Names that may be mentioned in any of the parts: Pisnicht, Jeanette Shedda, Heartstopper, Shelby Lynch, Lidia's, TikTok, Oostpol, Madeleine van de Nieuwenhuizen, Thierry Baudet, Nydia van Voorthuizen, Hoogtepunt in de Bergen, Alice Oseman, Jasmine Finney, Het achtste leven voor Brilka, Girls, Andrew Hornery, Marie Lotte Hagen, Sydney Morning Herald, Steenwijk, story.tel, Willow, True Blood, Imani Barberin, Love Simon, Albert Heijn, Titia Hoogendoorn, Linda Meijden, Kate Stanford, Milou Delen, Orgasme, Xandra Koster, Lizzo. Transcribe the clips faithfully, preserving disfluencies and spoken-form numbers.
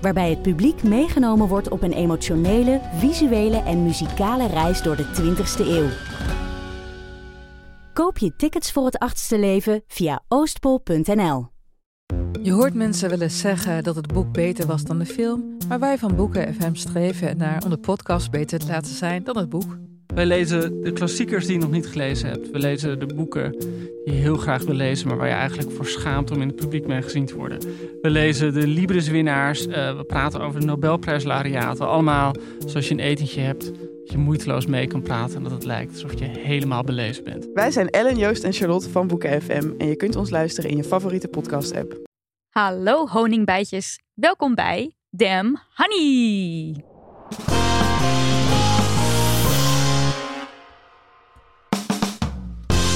waarbij het publiek meegenomen wordt op een emotionele, visuele en muzikale reis door de twintigste eeuw. Koop je tickets voor Het achtste leven via oostpol punt n l. Je hoort mensen wel eens zeggen dat het boek beter was dan de film, maar wij van Boeken F M streven naar om de podcast beter te laten zijn dan het boek. Wij lezen de klassiekers die je nog niet gelezen hebt. We lezen de boeken die je heel graag wil lezen, maar waar je eigenlijk voor schaamt om in het publiek mee gezien te worden. We lezen de Libris-winnaars. Uh, we praten over de Nobelprijslariaten. Allemaal zoals je een etentje hebt, dat je moeiteloos mee kan praten en dat het lijkt alsof je helemaal belezen bent. Wij zijn Ellen, Joost en Charlotte van Boeken F M en je kunt ons luisteren in je favoriete podcast-app. Hallo honingbijtjes, welkom bij Damn Honey!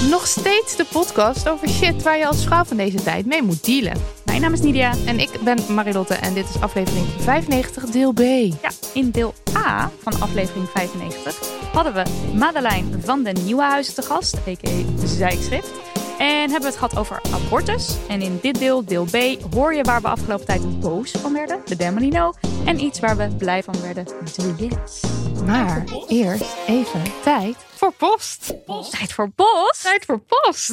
Nog steeds de podcast over shit waar je als vrouw van deze tijd mee moet dealen. Mijn naam is Nydia. En ik ben Marie Lotte en dit is aflevering vijfennegentig deel B. Ja, in deel A van aflevering vijfennegentig hadden we Madeleine van de Nieuwenhuizen te gast, a k a. Zijkschrift. En hebben we het gehad over abortus. En in dit deel, deel B, hoor je waar we afgelopen tijd boos van werden, de Dermalino. En iets waar we blij van werden, de Lidia's. Maar eerst even tijd voor post. post. Tijd voor post? Tijd voor post.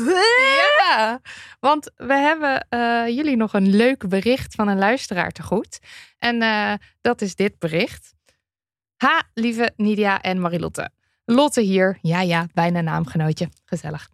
Ja, want we hebben uh, jullie nog een leuk bericht van een luisteraar te goed. En uh, dat is dit bericht. Ha, lieve Nydia en Marilotte. Lotte hier. Ja, ja, bijna naamgenootje. Gezellig.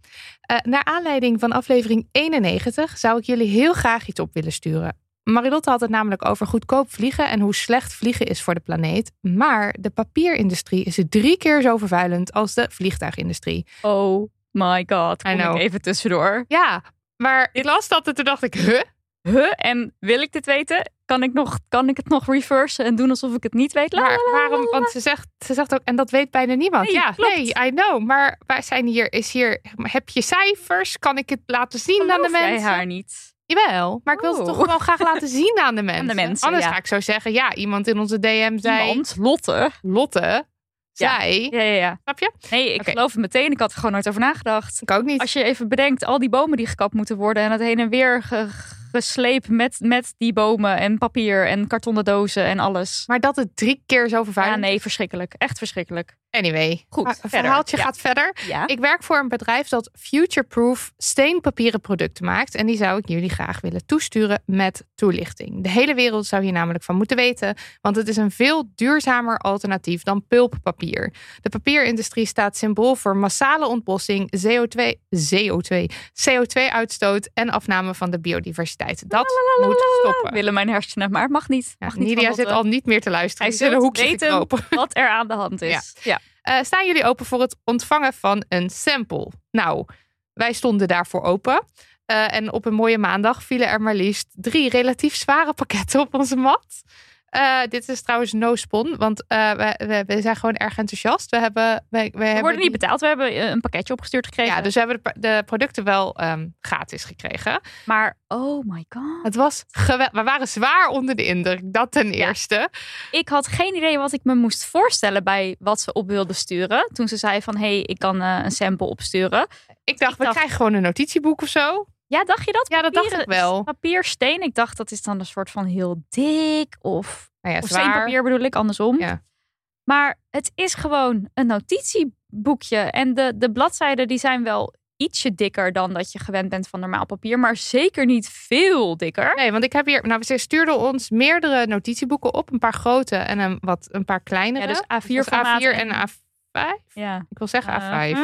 Uh, naar aanleiding van aflevering eenennegentig zou ik jullie heel graag iets op willen sturen. Marilotte had het namelijk over goedkoop vliegen en hoe slecht vliegen is voor de planeet. Maar de papierindustrie is drie keer zo vervuilend als de vliegtuigindustrie. Oh my god, kom ik even tussendoor. Ja, maar ik las dat en toen dacht ik, huh? Huh? En wil ik dit weten? Kan ik, nog, kan ik het nog reversen en doen alsof ik het niet weet? Maar waarom? Want ze zegt, ze zegt ook, en dat weet bijna niemand. Nee, ja, klopt. Nee, I know. Maar wij zijn hier, is hier, heb je cijfers? Kan ik het laten zien Geloof aan de mensen? Geloof jij haar niet? Jawel, maar ik wil oh. het toch wel graag laten zien aan de mensen. Aan de mensen Anders ja. ga ik zo zeggen, ja, iemand in onze D M zei... Iemand? Lotte. Lotte. Ja. Zij. Ja, ja, ja. Snap je? Nee, ik okay. geloof het meteen. Ik had er gewoon nooit over nagedacht. Ik ook niet. Als je even bedenkt, al die bomen die gekapt moeten worden... en het heen en weer ge- gesleept met, met die bomen en papier en kartonnen dozen en alles. Maar dat het drie keer zo vervuilend is. Ja, nee, verschrikkelijk. Echt verschrikkelijk. Anyway. Goed, het verhaaltje ja. gaat verder. Ja. Ik werk voor een bedrijf dat future-proof steenpapieren producten maakt. En die zou ik jullie graag willen toesturen met toelichting. De hele wereld zou hier namelijk van moeten weten. Want het is een veel duurzamer alternatief dan pulppapier. De papierindustrie staat symbool voor massale ontbossing, C O twee, C O twee, C O twee-uitstoot en afname van de biodiversiteit. Dat Lalalala. moet stoppen. Willen mijn hersenen, maar mag niet. Mag ja, niet Nydia zit al niet meer te luisteren. Hij zit een hoekje weten gekropen. Wat er aan de hand is. Ja. ja. Uh, staan jullie open voor het ontvangen van een sample? Nou, wij stonden daarvoor open. Uh, en op een mooie maandag vielen er maar liefst drie relatief zware pakketten op onze mat. Uh, dit is trouwens no spon, want uh, we, we, we zijn gewoon erg enthousiast. We, hebben, we, we, we hebben worden niet betaald, we hebben een pakketje opgestuurd gekregen. Ja, dus we hebben de, de producten wel um, gratis gekregen. Maar, oh my god. Het was geweldig. We waren zwaar onder de indruk, dat ten ja. eerste. Ik had geen idee wat ik me moest voorstellen bij wat ze op wilden sturen. Toen ze zei van, hé, hey, ik kan uh, een sample opsturen. Ik dacht, ik we dacht... krijgen gewoon een notitieboek of zo. Ja, dacht je dat? Ja, dat Papieren, dacht ik wel. Papiersteen, ik dacht dat is dan een soort van heel dik of, nou ja, of steenpapier bedoel ik, andersom. Ja. Maar het is gewoon een notitieboekje en de, de bladzijden die zijn wel ietsje dikker dan dat je gewend bent van normaal papier, maar zeker niet veel dikker. Nee, want ik heb hier, nou, ze stuurden ons meerdere notitieboeken op, een paar grote en een, wat, een paar kleinere. Ja, dus A vier, dus A vier en, en A vier. Ja. Ik wil zeggen A vijf. Uh,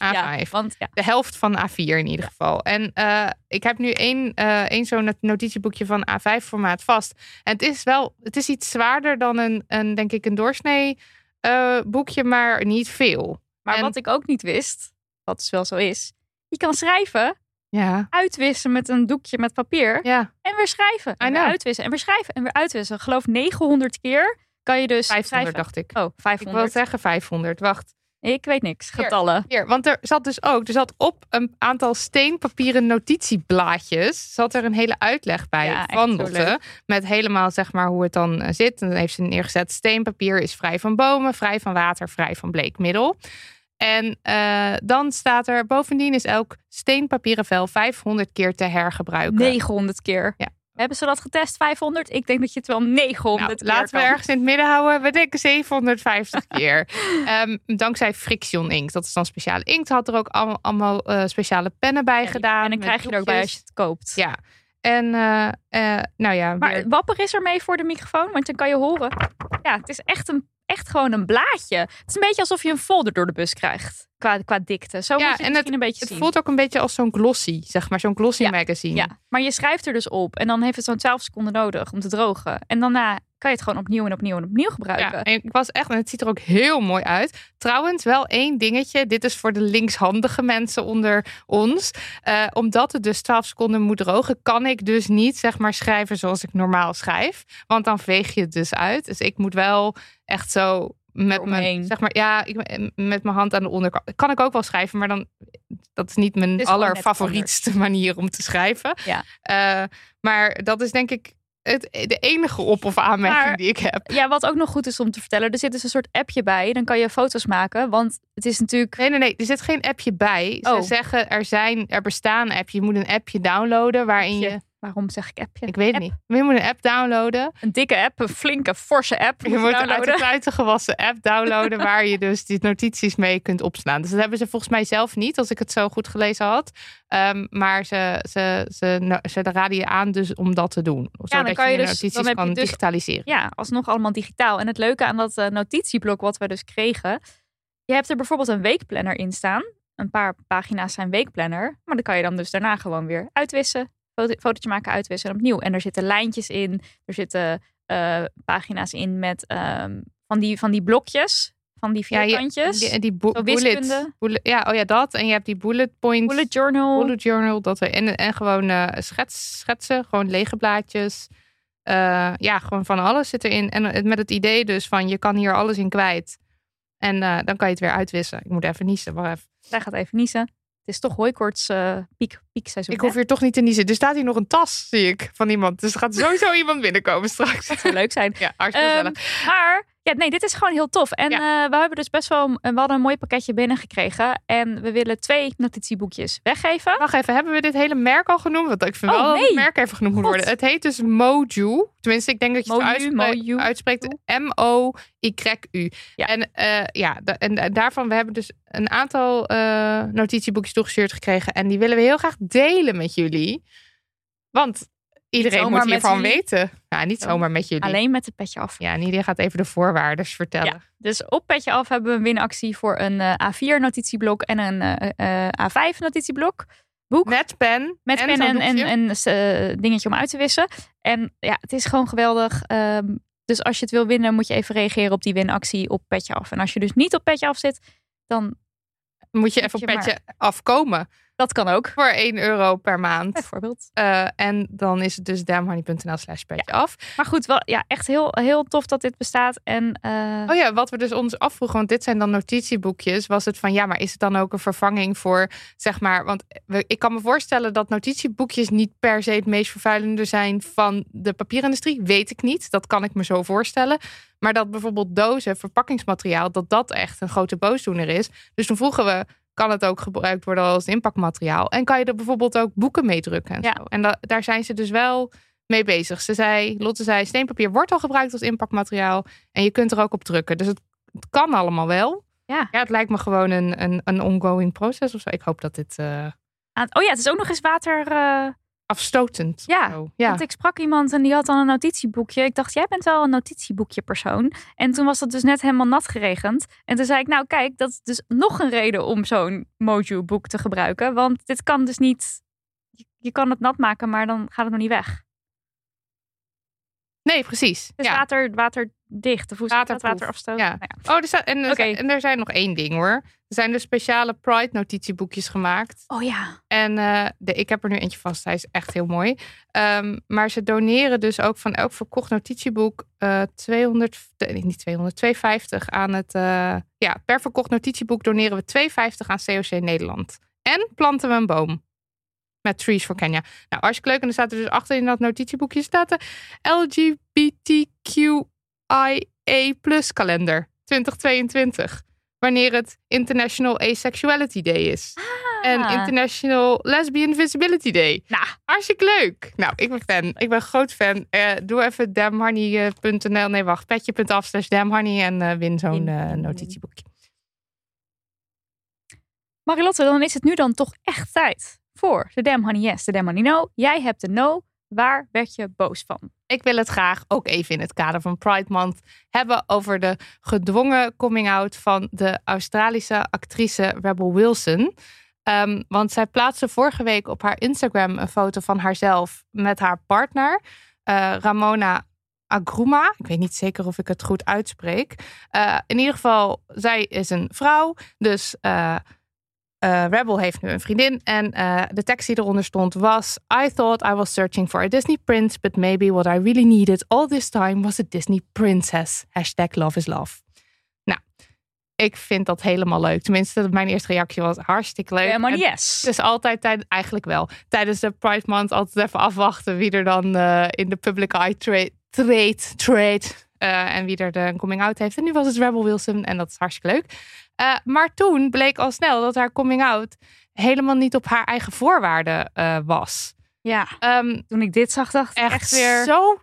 A vijf. Ja, want, ja. De helft van A vier in ieder geval. En uh, ik heb nu één, uh, één zo'n notitieboekje van A vijf formaat vast. En het is wel, het is iets zwaarder dan een, een denk ik, een doorsnee uh, boekje, maar niet veel. Maar en, wat ik ook niet wist, wat dus wel zo is, je kan schrijven, ja. uitwissen met een doekje met papier ja. en weer schrijven. En weer uitwissen en weer schrijven en weer uitwissen. Ik geloof negenhonderd keer kan je dus... vijfhonderd, vijfhonderd dacht ik. Oh, vijfhonderd. Ik wil zeggen vijfhonderd, wacht. Ik weet niks, getallen. Hier, hier, want er zat dus ook, er zat op een aantal steenpapieren notitieblaadjes, zat er een hele uitleg bij ja, van Lotte. Met helemaal zeg maar hoe het dan zit. En dan heeft ze neergezet, steenpapier is vrij van bomen, vrij van water, vrij van bleekmiddel. En uh, dan staat er, bovendien is elk steenpapieren vel vijfhonderd keer te hergebruiken. negenhonderd keer. Ja. Hebben ze dat getest, vijfhonderd? Ik denk dat je het wel negenhonderd nou, keer laten kan. We ergens in het midden houden. We denken zevenhonderdvijftig keer. Um, dankzij Friction inkt. Dat is dan speciale inkt. Had er ook allemaal, allemaal uh, speciale pennen bij ja, gedaan. En dan krijg je er ook bij als je het koopt. Ja. En uh, uh, nou ja. Maar weer... wapper is er mee voor de microfoon. Want dan kan je horen. Ja, het is echt een... Echt gewoon een blaadje. Het is een beetje alsof je een folder door de bus krijgt. Qua, qua dikte. Zo ja, moet je het en het, een beetje het zien. Voelt ook een beetje als zo'n glossy. Zeg maar, zo'n glossy ja, magazine. Ja. Maar je schrijft er dus op. En dan heeft het zo'n twaalf seconden nodig om te drogen. En daarna kan je het gewoon opnieuw en opnieuw en opnieuw gebruiken. Ja, en ik was echt... En het ziet er ook heel mooi uit. Trouwens, wel één dingetje. Dit is voor de linkshandige mensen onder ons. Uh, omdat het dus twaalf seconden moet drogen... kan ik dus niet, zeg maar, schrijven zoals ik normaal schrijf. Want dan veeg je het dus uit. Dus ik moet wel... Echt zo met mijn, zeg maar, ja, ik, met mijn hand aan de onderkant. Kan ik ook wel schrijven, maar dan dat is niet mijn dus allerfavorietste manier om te schrijven. Ja. Uh, maar dat is denk ik het, de enige op- of aanmerking maar, die ik heb. Ja, wat ook nog goed is om te vertellen. Er zit dus een soort appje bij. Dan kan je foto's maken, want het is natuurlijk... Nee, nee, nee. Er zit geen appje bij. Ze oh. zeggen, er, zijn, er bestaan appjes. Je moet een appje downloaden waarin appje. je... Waarom zeg ik appje? Ik weet het app. niet. Je moet een app downloaden. Een dikke app, een flinke, forse app. Moet je moet een uit de kluiten gewassen app downloaden... waar je dus die notities mee kunt opslaan. Dus dat hebben ze volgens mij zelf niet, als ik het zo goed gelezen had. Um, maar ze, ze, ze, nou, ze raden je aan dus om dat te doen. Zodat ja, dan kan je, je dus, notities dan heb kan je dus, digitaliseren. Ja, alsnog allemaal digitaal. En het leuke aan dat uh, notitieblok wat we dus kregen... Je hebt er bijvoorbeeld een weekplanner in staan. Een paar pagina's zijn weekplanner. Maar dan kan je dan dus daarna gewoon weer uitwissen... Fotootje maken, uitwissen en opnieuw. En er zitten lijntjes in. Er zitten uh, pagina's in met uh, van, die, van die blokjes. Van die vierkantjes. Ja, die, die bo- bullet, bullet, ja, oh ja, dat. En je hebt die bullet point. Bullet journal. Bullet journal dat, en, en gewoon uh, schets, schetsen. Gewoon lege blaadjes. Uh, ja, gewoon van alles zit erin. En met het idee dus van je kan hier alles in kwijt. En uh, dan kan je het weer uitwissen. Ik moet even niezen. Maar even. Zij gaat even niezen. Het is toch hooikoorts uh, piek, piekseizoen. Ik hoef hier toch niet te niezen. Er staat hier nog een tas, zie ik, van iemand. Dus er gaat sowieso iemand binnenkomen straks. Dat zou leuk zijn. Ja, hartstikke um, Maar, ja, nee, dit is gewoon heel tof. En ja. uh, we hebben dus best wel... We hadden een mooi pakketje binnengekregen. En we willen twee notitieboekjes weggeven. Wacht even, hebben we dit hele merk al genoemd? Want ik vind oh, wel nee. dat het merk even genoemd moet worden. Het heet dus Moju. Tenminste, ik denk dat je Moju, het uitspreekt, Moju. uitspreekt M O Y U. Ja. En, uh, ja, d- en daarvan, we hebben dus een aantal uh, notitieboekjes toegestuurd gekregen. En die willen we heel graag delen met jullie. Want... Iedereen moet hiervan weten. Ja, niet zomaar met jullie. Alleen met het petje af. Ja, Nidia gaat even de voorwaarden vertellen. Ja, dus op petje af hebben we een winactie voor een uh, A vier notitieblok en een uh, A vijf notitieblok. Boek. Met pen. Met en pen en een en, en, uh, dingetje om uit te wissen. En ja, het is gewoon geweldig. Uh, dus als je het wil winnen, moet je even reageren op die winactie op petje af. En als je dus niet op petje af zit, dan... Moet je even op petje maar... afkomen. Dat kan ook. Voor één euro per maand. Bijvoorbeeld. Uh, en dan is het dus damnhoney.nl slash petje af. Ja. Maar goed, wel, ja, echt heel, heel tof dat dit bestaat. En, uh... Oh ja, wat we dus ons afvroegen, want dit zijn dan notitieboekjes. Was het van, ja, maar is het dan ook een vervanging voor, zeg maar... Want we, ik kan me voorstellen dat notitieboekjes niet per se het meest vervuilende zijn van de papierindustrie. Weet ik niet. Dat kan ik me zo voorstellen. Maar dat bijvoorbeeld dozen, verpakkingsmateriaal, dat dat echt een grote boosdoener is. Dus toen vroegen we... Kan het ook gebruikt worden als inpakmateriaal? En kan je er bijvoorbeeld ook boeken mee drukken? En, ja. zo. en da- daar zijn ze dus wel mee bezig. Ze zei, Lotte zei, steenpapier wordt al gebruikt als inpakmateriaal. En je kunt er ook op drukken. Dus het, het kan allemaal wel. Ja. ja, het lijkt me gewoon een, een, een ongoing proces of zo. Ik hoop dat dit... Uh... Oh ja, het is ook nog eens water... Uh... Afstotend. Ja, oh, ja, want ik sprak iemand en die had dan een notitieboekje. Ik dacht, jij bent wel een notitieboekje persoon. En toen was dat dus net helemaal nat geregend. En toen zei ik, nou kijk, dat is dus nog een reden om zo'n Moju-boek te gebruiken. Want dit kan dus niet... Je kan het nat maken, maar dan gaat het nog niet weg. Nee, precies. Dus ja. water, water dicht. De water, water afstoten. Ja. Ja. Oh, er staat, en, er okay. zijn, en er zijn nog één ding hoor. Er zijn dus speciale Pride notitieboekjes gemaakt. Oh ja. En uh, de, ik heb er nu eentje vast. Hij is echt heel mooi. Um, maar ze doneren dus ook van elk verkocht notitieboek uh, tweehonderd, niet tweehonderd, tweehonderdvijftig aan het... Uh, ja, per verkocht notitieboek doneren we tweehonderdvijftig aan C O C Nederland. En planten we een boom. Met Trees for Kenya. Nou, hartstikke leuk. En er staat er dus achter in dat notitieboekje staat de L G B T Q I A plus kalender twintig tweeëntwintig. Wanneer het International Asexuality Day is. Ah. En International Lesbian Visibility Day. Nou, hartstikke leuk. Nou, ik ben fan. Ik ben groot fan. Uh, doe even damnhoney punt n l. Nee, wacht. petje punt af slash damnhoney en uh, win zo'n uh, notitieboekje. Marilotte, dan is het nu dan toch echt tijd voor de Damn Honey Yes, de Damn Honey No. Jij hebt de no. Waar werd je boos van? Ik wil het graag ook even in het kader van Pride Month hebben over de gedwongen coming-out van de Australische actrice Rebel Wilson. Um, want zij plaatste vorige week op haar Instagram een foto van haarzelf met haar partner, uh, Ramona Agruma. Ik weet niet zeker of ik het goed uitspreek. Uh, in ieder geval, zij is een vrouw, dus... Uh, Uh, Rebel heeft nu een vriendin en uh, de tekst die eronder stond was... I thought I was searching for a Disney prince, but maybe what I really needed all this time was a Disney princess. Hashtag love is love. Nou, ik vind dat helemaal leuk. Tenminste, mijn eerste reactie was hartstikke leuk. Helemaal yes. Het is altijd tijd, eigenlijk wel. Tijdens de Pride Month altijd even afwachten wie er dan uh, in de public eye trade... trade, trade uh, en wie er de coming-out heeft. En nu was het Rebel Wilson en dat is hartstikke leuk. Uh, maar toen bleek al snel dat haar coming-out helemaal niet op haar eigen voorwaarden uh, was. Ja, um, toen ik dit zag, dacht ik echt, echt weer... zo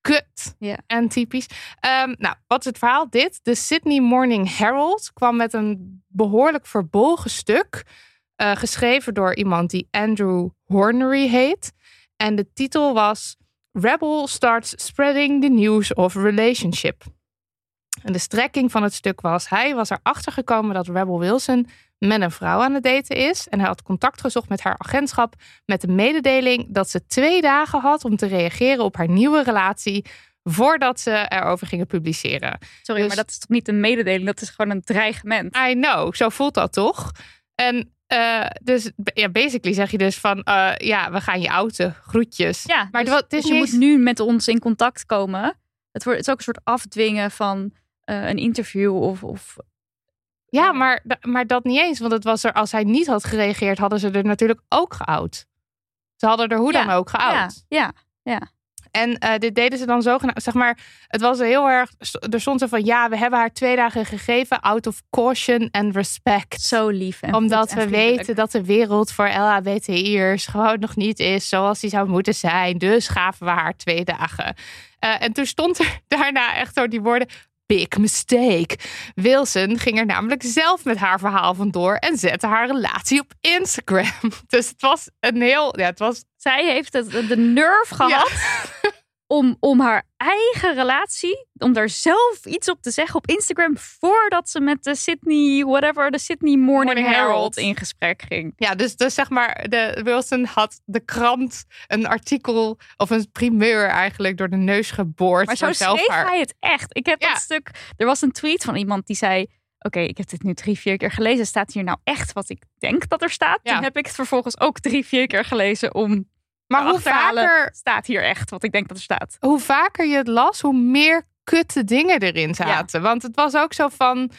kut yeah. en typisch. Um, nou, wat is het verhaal? Dit, de Sydney Morning Herald kwam met een behoorlijk verbolgen stuk... Uh, geschreven door iemand die Andrew Hornery heet. En de titel was... Rebel starts spreading the news of relationship. En de strekking van het stuk was... hij was erachter gekomen dat Rebel Wilson met een vrouw aan het daten is. En hij had contact gezocht met haar agentschap... met de mededeling dat ze twee dagen had... om te reageren op haar nieuwe relatie... voordat ze erover gingen publiceren. Sorry, dus, maar dat is toch niet een mededeling? Dat is gewoon een dreigement. I know, zo voelt dat toch? En... Uh, dus ja, basically zeg je dus van... Uh, ja, we gaan je outen, groetjes. Ja, maar dus, het is dus je eens... moet nu met ons in contact komen. Het, wordt, het is ook een soort afdwingen van uh, een interview of... of ja, uh, maar, maar dat niet eens. Want het was er, als hij niet had gereageerd... hadden ze er natuurlijk ook geout. Ze hadden er hoe dan ja, ook geout. Ja, ja, ja. En uh, dit deden ze dan zogenaamd... zeg maar, het was heel erg... er stond er van... ja, we hebben haar twee dagen gegeven... out of caution and respect. Zo lief. En omdat we weten dat de wereld... voor L H B T I'ers gewoon nog niet is... zoals die zou moeten zijn. Dus gaven we haar twee dagen. Uh, en toen stond er daarna echt zo die woorden... big mistake. Wilson ging er namelijk zelf met haar verhaal vandoor... en zette haar relatie op Instagram. Dus het was een heel... ja, het was... zij heeft het, de nerve gehad ja. om, om haar eigen relatie... om daar zelf iets op te zeggen op Instagram... voordat ze met de Sydney, whatever, de Sydney Morning, Morning Herald. Herald in gesprek ging. Ja, dus, dus zeg maar, de, Wilson had de krant een artikel... of een primeur eigenlijk door de neus geboord. Maar zo schreef haar. Hij het echt. Ik heb ja. dat stuk... Er was een tweet van iemand die zei... oké, okay, ik heb dit nu drie, vier keer gelezen. Staat hier nou echt wat ik denk dat er staat? Ja. Toen heb ik het vervolgens ook drie, vier keer gelezen om... Maar hoe vaker staat hier echt wat ik denk dat er staat? Hoe vaker je het las, hoe meer kutte dingen erin zaten. Ja. Want het was ook zo van...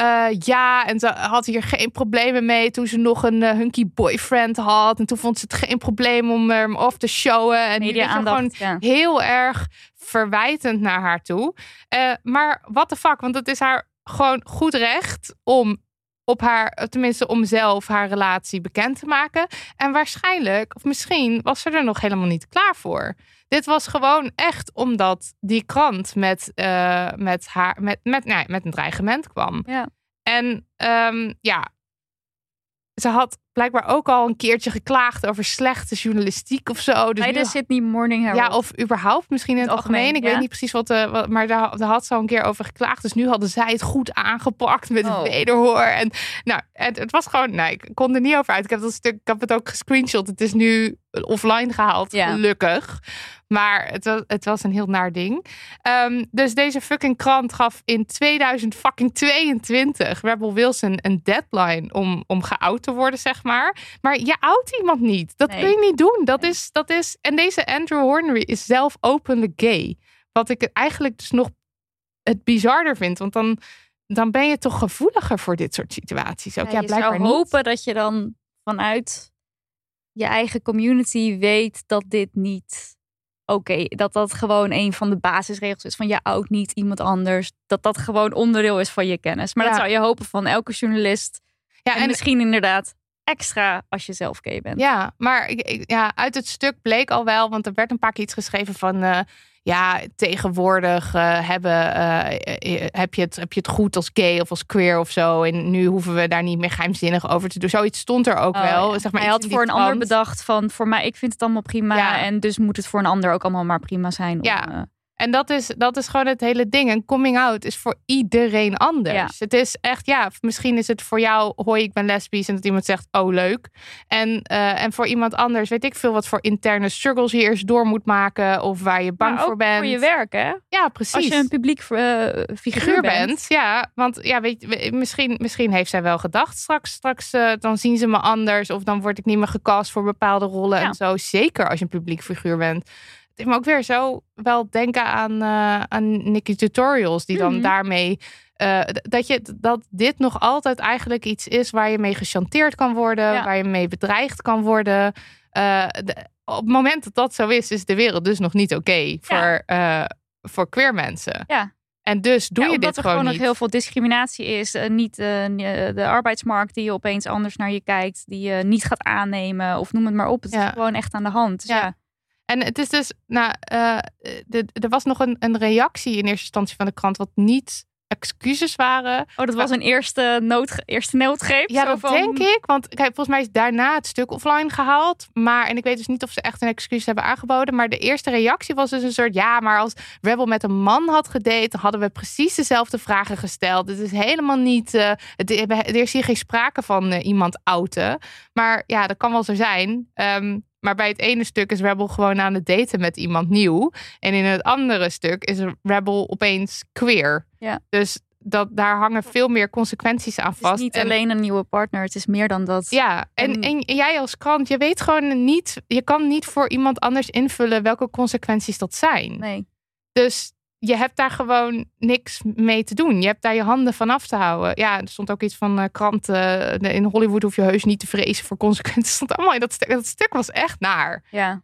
Uh, ja, en ze had hier geen problemen mee toen ze nog een uh, hunky boyfriend had. En toen vond ze het geen probleem om hem um, off te showen. En die was gewoon ja. heel erg verwijtend naar haar toe. Uh, maar what the fuck, want het is haar... gewoon goed recht om op haar, tenminste om zelf haar relatie bekend te maken. En waarschijnlijk, of misschien, was ze er nog helemaal niet klaar voor. Dit was gewoon echt omdat die krant met, uh, met, haar, met, met, nee, met een dreigement kwam. Ja. En um, ja, ze had blijkbaar ook al een keertje geklaagd over slechte journalistiek of zo. Dus bij de Sydney Morning Herald. Ja, of überhaupt misschien in het, het algemeen. algemeen. Ik ja. weet niet precies wat, de, wat maar daar, daar had ze al een keer over geklaagd. Dus nu hadden zij het goed aangepakt met oh. wederhoor. En nou, het, het was gewoon, nee, ik kon er niet over uit. Ik heb dat stuk, ik heb het ook gescreenshot. Het is nu offline gehaald, ja. Gelukkig. Maar het was, het was een heel naar ding. Um, dus deze fucking krant gaf in tweeduizend tweeëntwintig Rebel Wilson een deadline om, om geout te worden, zeg maar. Maar je out iemand niet. Dat nee. kun je niet doen. Dat nee. is, dat is, en deze Andrew Hornery is zelf openlijk gay. Wat ik eigenlijk dus nog het bizarder vind. Want dan, dan ben je toch gevoeliger voor dit soort situaties. Ook. Ja, ja, je zou niet. hopen dat je dan vanuit je eigen community weet dat dit niet... Oké, okay, dat dat gewoon een van de basisregels is van je out niet iemand anders. Dat dat gewoon onderdeel is van je kennis. Maar ja. dat zou je hopen van elke journalist. Ja, en, en misschien inderdaad extra als je zelf gay bent. Ja, maar ja, uit het stuk bleek al wel, want er werd een paar keer iets geschreven van... Uh, ja, tegenwoordig uh, hebben, uh, heb, je het, heb je het goed als gay of als queer of zo. En nu hoeven we daar niet meer geheimzinnig over te doen. Zoiets stond er ook oh, wel. Ja. Zeg maar, hij had voor een trant. ander bedacht van, voor mij, ik vind het allemaal prima. Ja. En dus moet het voor een ander ook allemaal maar prima zijn. Ja, om, uh... en dat is, dat is gewoon het hele ding. En coming out is voor iedereen anders. Ja. Het is echt, ja, misschien is het voor jou, hoi, ik ben lesbisch. En dat iemand zegt, oh, leuk. En, uh, en voor iemand anders, weet ik veel wat voor interne struggles je eerst door moet maken. Of waar je bang voor bent. Voor je werk, hè? Ja, precies. Als je een publiek uh, figuur, figuur bent. bent. Ja, want ja, weet je, misschien, misschien heeft zij wel gedacht. Straks, straks uh, dan zien ze me anders. Of dan word ik niet meer gecast voor bepaalde rollen ja. en zo. Zeker als je een publiek figuur bent. Ik moet ook weer zo wel denken aan, uh, aan Nicky Tutorials. Die dan mm-hmm. daarmee... Uh, dat, je, dat dit nog altijd eigenlijk iets is waar je mee gechanteerd kan worden. Ja. Waar je mee bedreigd kan worden. Uh, de, op het moment dat dat zo is, is de wereld dus nog niet oké okay voor, ja. uh, voor queer mensen. Ja. En dus doe ja, je dit gewoon niet. Omdat er gewoon nog heel veel discriminatie is. Uh, niet uh, de arbeidsmarkt die je opeens anders naar je kijkt. Die je niet gaat aannemen. Of noem het maar op. Het ja. is gewoon echt aan de hand. Dus ja. ja. En het is dus, nou, uh, de, er was nog een, een reactie in eerste instantie van de krant, wat niet excuses waren. Oh, dat was een eerste, nood, eerste noodgreep? Ja, zo dat van... denk ik. Want kijk, volgens mij is daarna het stuk offline gehaald. Maar, en ik weet dus niet of ze echt een excuus hebben aangeboden. Maar de eerste reactie was dus een soort, ja, maar als Rebel met een man had gedate, hadden we precies dezelfde vragen gesteld. Het is helemaal niet, uh, het, er is hier geen sprake van uh, iemand outen. Maar ja, dat kan wel zo zijn. Um, Maar bij het ene stuk is Rebel gewoon aan het daten met iemand nieuw. En in het andere stuk is Rebel opeens queer. Ja. Dus dat, daar hangen veel meer consequenties aan vast. Het is niet en, alleen een nieuwe partner, het is meer dan dat. Ja, en, en jij als krant, je weet gewoon niet... Je kan niet voor iemand anders invullen welke consequenties dat zijn. Nee. Dus je hebt daar gewoon niks mee te doen. Je hebt daar je handen van af te houden. Ja, er stond ook iets van uh, kranten. Uh, in Hollywood hoef je heus niet te vrezen voor consequenties. Stond allemaal in dat stuk. Dat stuk was echt naar. Ja.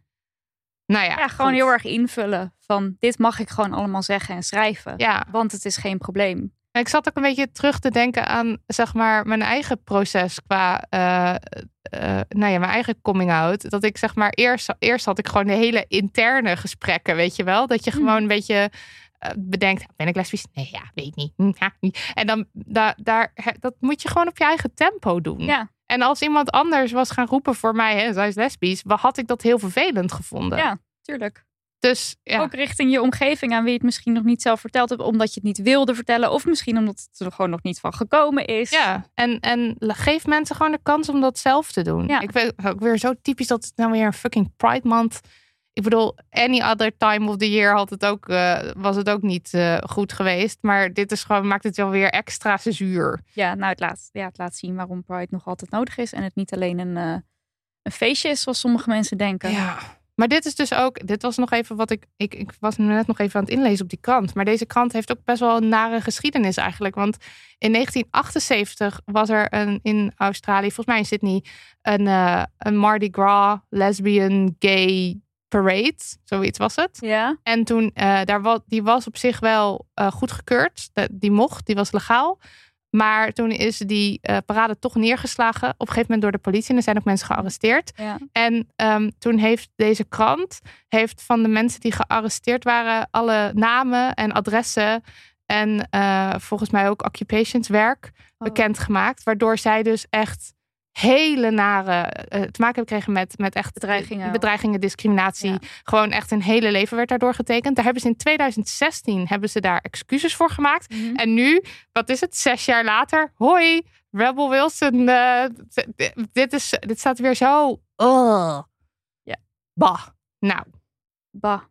Nou ja, ja gewoon heel erg invullen van dit mag ik gewoon allemaal zeggen en schrijven. Ja. Want het is geen probleem. Ik zat ook een beetje terug te denken aan zeg maar mijn eigen proces qua uh, uh, nou ja, mijn eigen coming out. Dat ik zeg maar eerst, eerst had ik gewoon de hele interne gesprekken, weet je wel. Dat je gewoon mm. een beetje bedenkt, ben ik lesbisch? Nee, ja, weet niet. Ja, niet. En dan, da, daar, dat moet je gewoon op je eigen tempo doen. Ja. En als iemand anders was gaan roepen voor mij, hè, zij is lesbisch, had ik dat heel vervelend gevonden. Ja, tuurlijk. Dus, ja. Ook richting je omgeving aan wie je het misschien nog niet zelf verteld hebt, omdat je het niet wilde vertellen. Of misschien omdat het er gewoon nog niet van gekomen is. Ja, en, en geef mensen gewoon de kans om dat zelf te doen. Ja. Ik weet ook weer zo typisch dat het nou weer een fucking Pride Month. Ik bedoel, any other time of the year had het ook, uh, was het ook niet uh, goed geweest. Maar dit is gewoon, maakt het wel weer extra zuur. Ja, nou het laat, ja, het laat zien waarom Pride nog altijd nodig is. En het niet alleen een, uh, een feestje is, zoals sommige mensen denken. Ja, maar dit is dus ook, dit was nog even wat ik, ik... Ik was net nog even aan het inlezen op die krant. Maar deze krant heeft ook best wel een nare geschiedenis eigenlijk. Want in negentien achtenzeventig was er een, in Australië, volgens mij in Sydney, een, uh, een Mardi Gras, lesbian, gay parade, zoiets was het. Ja. En toen, uh, daar was, die was op zich wel uh, goedgekeurd. De, die mocht, die was legaal. Maar toen is die uh, parade toch neergeslagen. Op een gegeven moment door de politie. En er zijn ook mensen gearresteerd. Ja. En um, toen heeft deze krant heeft van de mensen die gearresteerd waren alle namen en adressen en uh, volgens mij ook occupations werk oh. bekendgemaakt. Waardoor zij dus echt hele nare uh, te maken kregen met, met echt bedreigingen, bedreigingen discriminatie. Ja. Gewoon echt een hele leven werd daardoor getekend. Daar hebben ze in tweeduizend zestien hebben ze daar excuses voor gemaakt. Mm-hmm. En nu, wat is het, zes jaar later? Hoi, Rebel Wilson. Uh, dit, is, dit staat weer zo. Uh. Ja. Bah. Nou. Bah.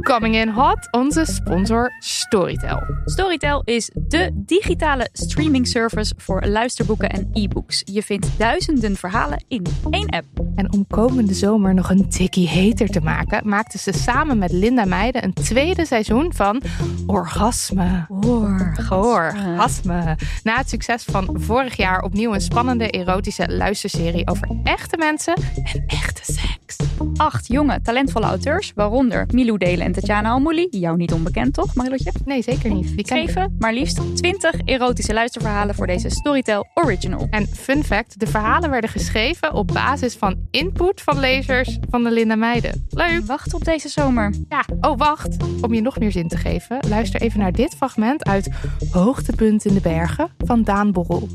Coming in hot, onze sponsor Storytel. Storytel is de digitale streaming service voor luisterboeken en e-books. Je vindt duizenden verhalen in één app. En om komende zomer nog een tikkie heter te maken, maakten ze samen met Linda Meijden een tweede seizoen van Orgasme. Orgasme. Orgasme. Na het succes van vorig jaar opnieuw een spannende erotische luisterserie over echte mensen en echte seks. Acht jonge, talentvolle auteurs, waaronder Milou Delen en Tatjana Almouli. Jou niet onbekend, toch, Marilotje? Nee, zeker niet. Wie schreven maar liefst twintig erotische luisterverhalen voor deze Storytel Original. En fun fact, de verhalen werden geschreven op basis van input van lezers van de Linda Meijden. Leuk! Wacht op deze zomer. Ja, oh wacht! Om je nog meer zin te geven, luister even naar dit fragment uit Hoogtepunt in de Bergen van Daan Borrel.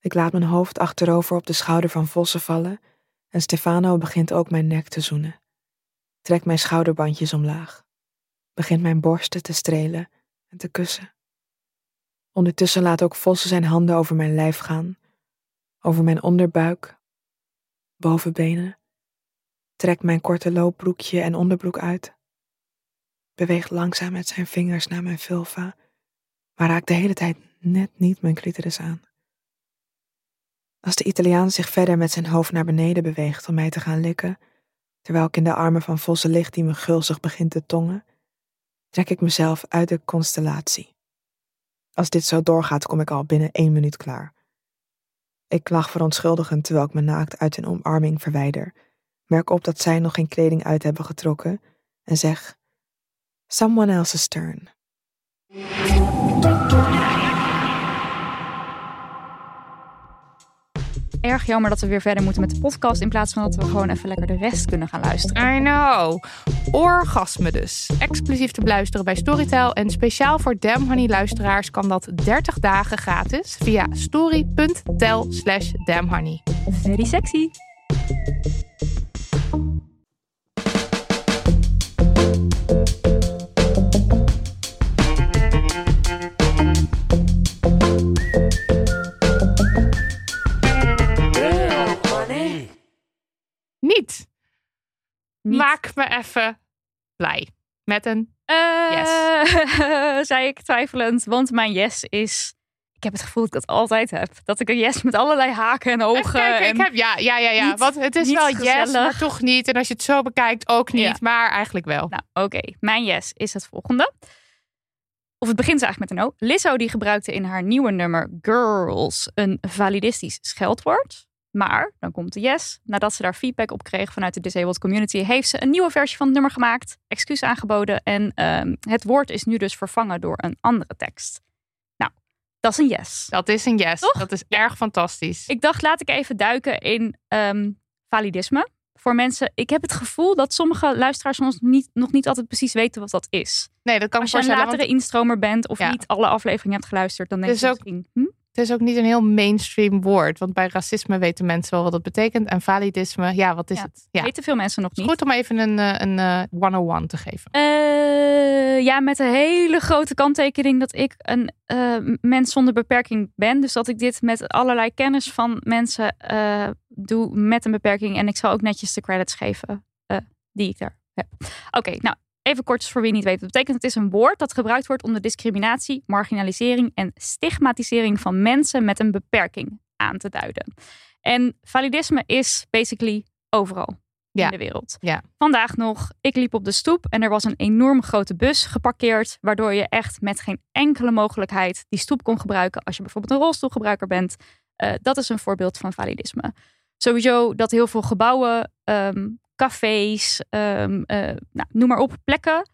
Ik laat mijn hoofd achterover op de schouder van Vossen vallen en Stefano begint ook mijn nek te zoenen. Trek mijn schouderbandjes omlaag. Begint mijn borsten te strelen en te kussen. Ondertussen laat ook Vossen zijn handen over mijn lijf gaan. Over mijn onderbuik. Bovenbenen. Trekt mijn korte loopbroekje en onderbroek uit. Beweegt langzaam met zijn vingers naar mijn vulva. Maar raakt de hele tijd net niet mijn clitoris aan. Als de Italiaan zich verder met zijn hoofd naar beneden beweegt om mij te gaan likken, terwijl ik in de armen van Vossen lig die me gulzig begint te tongen, trek ik mezelf uit de constellatie. Als dit zo doorgaat, kom ik al binnen één minuut klaar. Ik lach verontschuldigend terwijl ik me naakt uit hun omarming verwijder, merk op dat zij nog geen kleding uit hebben getrokken en zeg: "Someone else's turn." Erg jammer dat we weer verder moeten met de podcast, in plaats van dat we gewoon even lekker de rest kunnen gaan luisteren. I know. Orgasme dus. Exclusief te beluisteren bij Storytel. En speciaal voor Damn Honey luisteraars kan dat dertig dagen gratis via story.tel slash damnhoney. Very sexy. Niet. Niet. Maak me even blij. Met een uh, yes. Zei ik twijfelend. Want mijn yes is... Ik heb het gevoel dat ik dat altijd heb. Dat ik een yes met allerlei haken en ogen. Kijk, en ik heb... Ja, ja, ja. ja. Niet, want het is wel gezellig. Yes, maar toch niet. En als je het zo bekijkt, ook niet. Ja. Maar eigenlijk wel. Nou, oké. Okay. Mijn yes is het volgende. Of het begint eigenlijk met een O. Lizzo die gebruikte in haar nieuwe nummer Girls een validistisch scheldwoord. Maar, dan komt de yes, nadat ze daar feedback op kreeg vanuit de disabled community, heeft ze een nieuwe versie van het nummer gemaakt, excuus aangeboden en um, het woord is nu dus vervangen door een andere tekst. Nou, dat is een yes. Dat is een yes. Toch? Dat is erg fantastisch. Ik dacht, laat ik even duiken in um, validisme. Voor mensen, ik heb het gevoel dat sommige luisteraars soms niet, nog niet altijd precies weten wat dat is. Nee, dat kan Als je een latere want... instromer bent of ja. niet alle afleveringen hebt geluisterd, dan denk dus je ook... misschien... Hm? Het is ook niet een heel mainstream woord. Want bij racisme weten mensen wel wat dat betekent. En validisme, ja, wat is ja, het? Ja. Weten veel mensen nog niet. Het is goed om even een, een, een honderdéén te geven. Uh, ja, met een hele grote kanttekening dat ik een uh, mens zonder beperking ben. Dus dat ik dit met allerlei kennis van mensen uh, doe met een beperking. En ik zal ook netjes de credits geven uh, die ik daar heb. Oké, okay, nou. Even kort voor wie niet weet wat het betekent. Het is een woord dat gebruikt wordt om de discriminatie, marginalisering en stigmatisering van mensen met een beperking aan te duiden. En validisme is basically overal ja. in de wereld. Ja. Vandaag nog, ik liep op de stoep en er was een enorm grote bus geparkeerd, waardoor je echt met geen enkele mogelijkheid die stoep kon gebruiken als je bijvoorbeeld een rolstoelgebruiker bent. Uh, dat is een voorbeeld van validisme. Sowieso dat heel veel gebouwen, um, cafés, um, uh, nou, noem maar op, plekken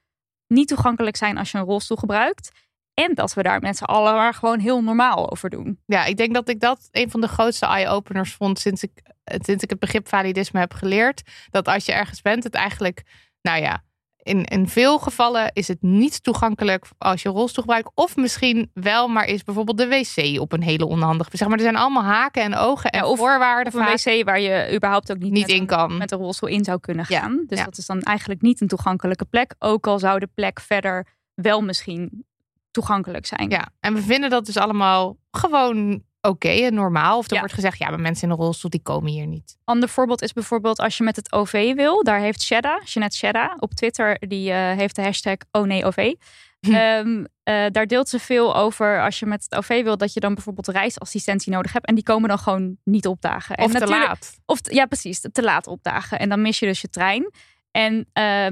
niet toegankelijk zijn als je een rolstoel gebruikt. En dat we daar met z'n allen maar gewoon heel normaal over doen. Ja, ik denk dat ik dat een van de grootste eye-openers vond sinds ik, sinds ik het begrip validisme heb geleerd. Dat als je ergens bent, het eigenlijk, nou ja, in, in veel gevallen is het niet toegankelijk als je een rolstoel gebruikt. Of misschien wel, maar is bijvoorbeeld de wc op een hele onhandige... Zeg maar, er zijn allemaal haken en ogen en ja, of, voorwaarden. Of een vaak, wc waar je überhaupt ook niet, niet met, in kan. Met een rolstoel in zou kunnen gaan. Ja, dus ja. dat is dan eigenlijk niet een toegankelijke plek. Ook al zou de plek verder wel misschien toegankelijk zijn. Ja, en we vinden dat dus allemaal gewoon oké en normaal. Of er ja. wordt gezegd, ja, maar mensen in een rolstoel, die komen hier niet. Ander voorbeeld is bijvoorbeeld als je met het O V wil. Daar heeft Shedda, Jeanette Shedda op Twitter, die uh, heeft de hashtag oh nee O V. Hm. Um, uh, daar deelt ze veel over als je met het O V wil, dat je dan bijvoorbeeld reisassistentie nodig hebt. En die komen dan gewoon niet opdagen. En of te laat. Of, ja, precies. Te laat opdagen. En dan mis je dus je trein. En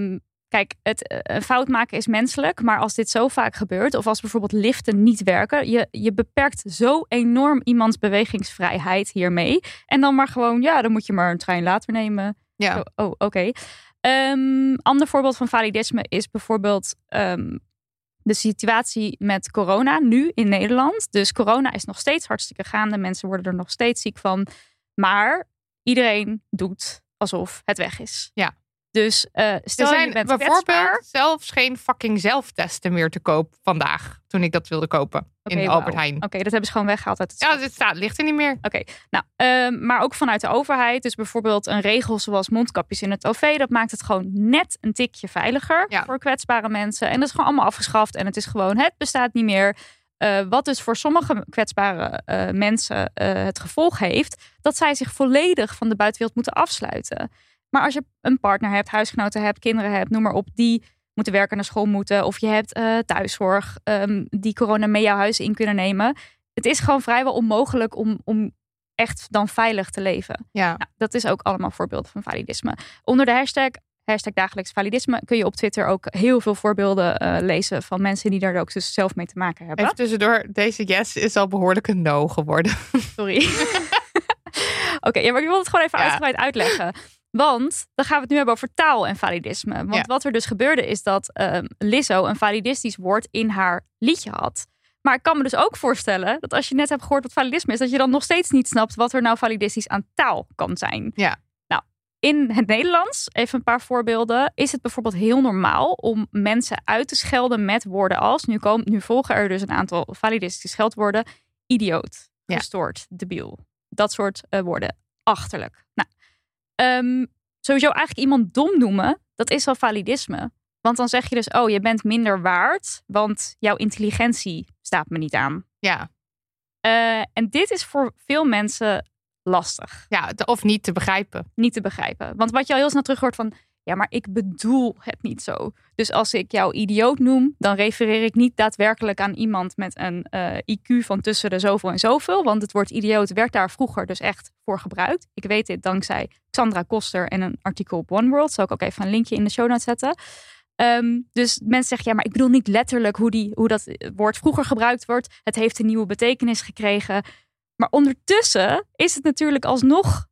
um, kijk, het uh, fout maken is menselijk. Maar als dit zo vaak gebeurt, of als bijvoorbeeld liften niet werken. Je, je beperkt zo enorm iemands bewegingsvrijheid hiermee. En dan maar gewoon, ja, dan moet je maar een trein later nemen. Ja. Zo, oh, oké. Okay. Um, ander voorbeeld van validisme is bijvoorbeeld... Um, de situatie met corona nu in Nederland. Dus corona is nog steeds hartstikke gaande. Mensen worden er nog steeds ziek van. Maar iedereen doet alsof het weg is. Ja. Dus uh, stel er zijn je bent bijvoorbeeld kwetsbaar. Zelfs geen fucking zelftesten meer te koop vandaag. Toen ik dat wilde kopen okay, in wow. Albert Heijn. Oké, okay, dat hebben ze gewoon weggehaald uit het schap. Ja, het staat, ligt er niet meer. Oké, okay. nou, uh, maar ook vanuit de overheid. Dus bijvoorbeeld een regel zoals mondkapjes in het O V. Dat maakt het gewoon net een tikje veiliger ja. voor kwetsbare mensen. En dat is gewoon allemaal afgeschaft. En het is gewoon, het bestaat niet meer. Uh, wat dus voor sommige kwetsbare uh, mensen uh, het gevolg heeft. Dat zij zich volledig van de buitenwereld moeten afsluiten. Maar als je een partner hebt, huisgenoten hebt, kinderen hebt, noem maar op, die moeten werken, naar school moeten. Of je hebt uh, thuiszorg, um, die corona mee jouw huis in kunnen nemen. Het is gewoon vrijwel onmogelijk om, om echt dan veilig te leven. Ja. Nou, dat is ook allemaal voorbeelden van validisme. Onder de hashtag, hashtag dagelijks validisme, kun je op Twitter ook heel veel voorbeelden uh, lezen van mensen die daar ook dus zelf mee te maken hebben. Even tussendoor, deze yes is al behoorlijk een no geworden. Sorry. Oké, okay, ja, maar ik wil het gewoon even ja. uitgebreid uitleggen. Want dan gaan we het nu hebben over taal en validisme. Want ja. wat er dus gebeurde is dat uh, Lizzo een validistisch woord in haar liedje had. Maar ik kan me dus ook voorstellen dat als je net hebt gehoord wat validisme is, dat je dan nog steeds niet snapt wat er nou validistisch aan taal kan zijn. Ja. Nou, in het Nederlands, even een paar voorbeelden, is het bijvoorbeeld heel normaal om mensen uit te schelden met woorden als, nu, komen, nu volgen er dus een aantal validistische scheldwoorden, idioot, ja. gestoord, debiel. Dat soort uh, woorden. Achterlijk. Nou. Um, sowieso eigenlijk iemand dom noemen, dat is wel validisme. Want dan zeg je dus, oh, je bent minder waard, want jouw intelligentie staat me niet aan. Ja. Uh, en dit is voor veel mensen lastig. Ja, of niet te begrijpen. Niet te begrijpen. Want wat je al heel snel terug hoort van, ja, maar ik bedoel het niet zo. Dus als ik jou idioot noem, dan refereer ik niet daadwerkelijk aan iemand met een uh, I Q van tussen de zoveel en zoveel. Want het woord idioot werd daar vroeger dus echt voor gebruikt. Ik weet dit dankzij Xandra Koster en een artikel op One World. Zal ik ook even een linkje in de show notes zetten. Um, dus mensen zeggen, ja, maar ik bedoel niet letterlijk hoe, die, hoe dat woord vroeger gebruikt wordt. Het heeft een nieuwe betekenis gekregen. Maar ondertussen is het natuurlijk alsnog...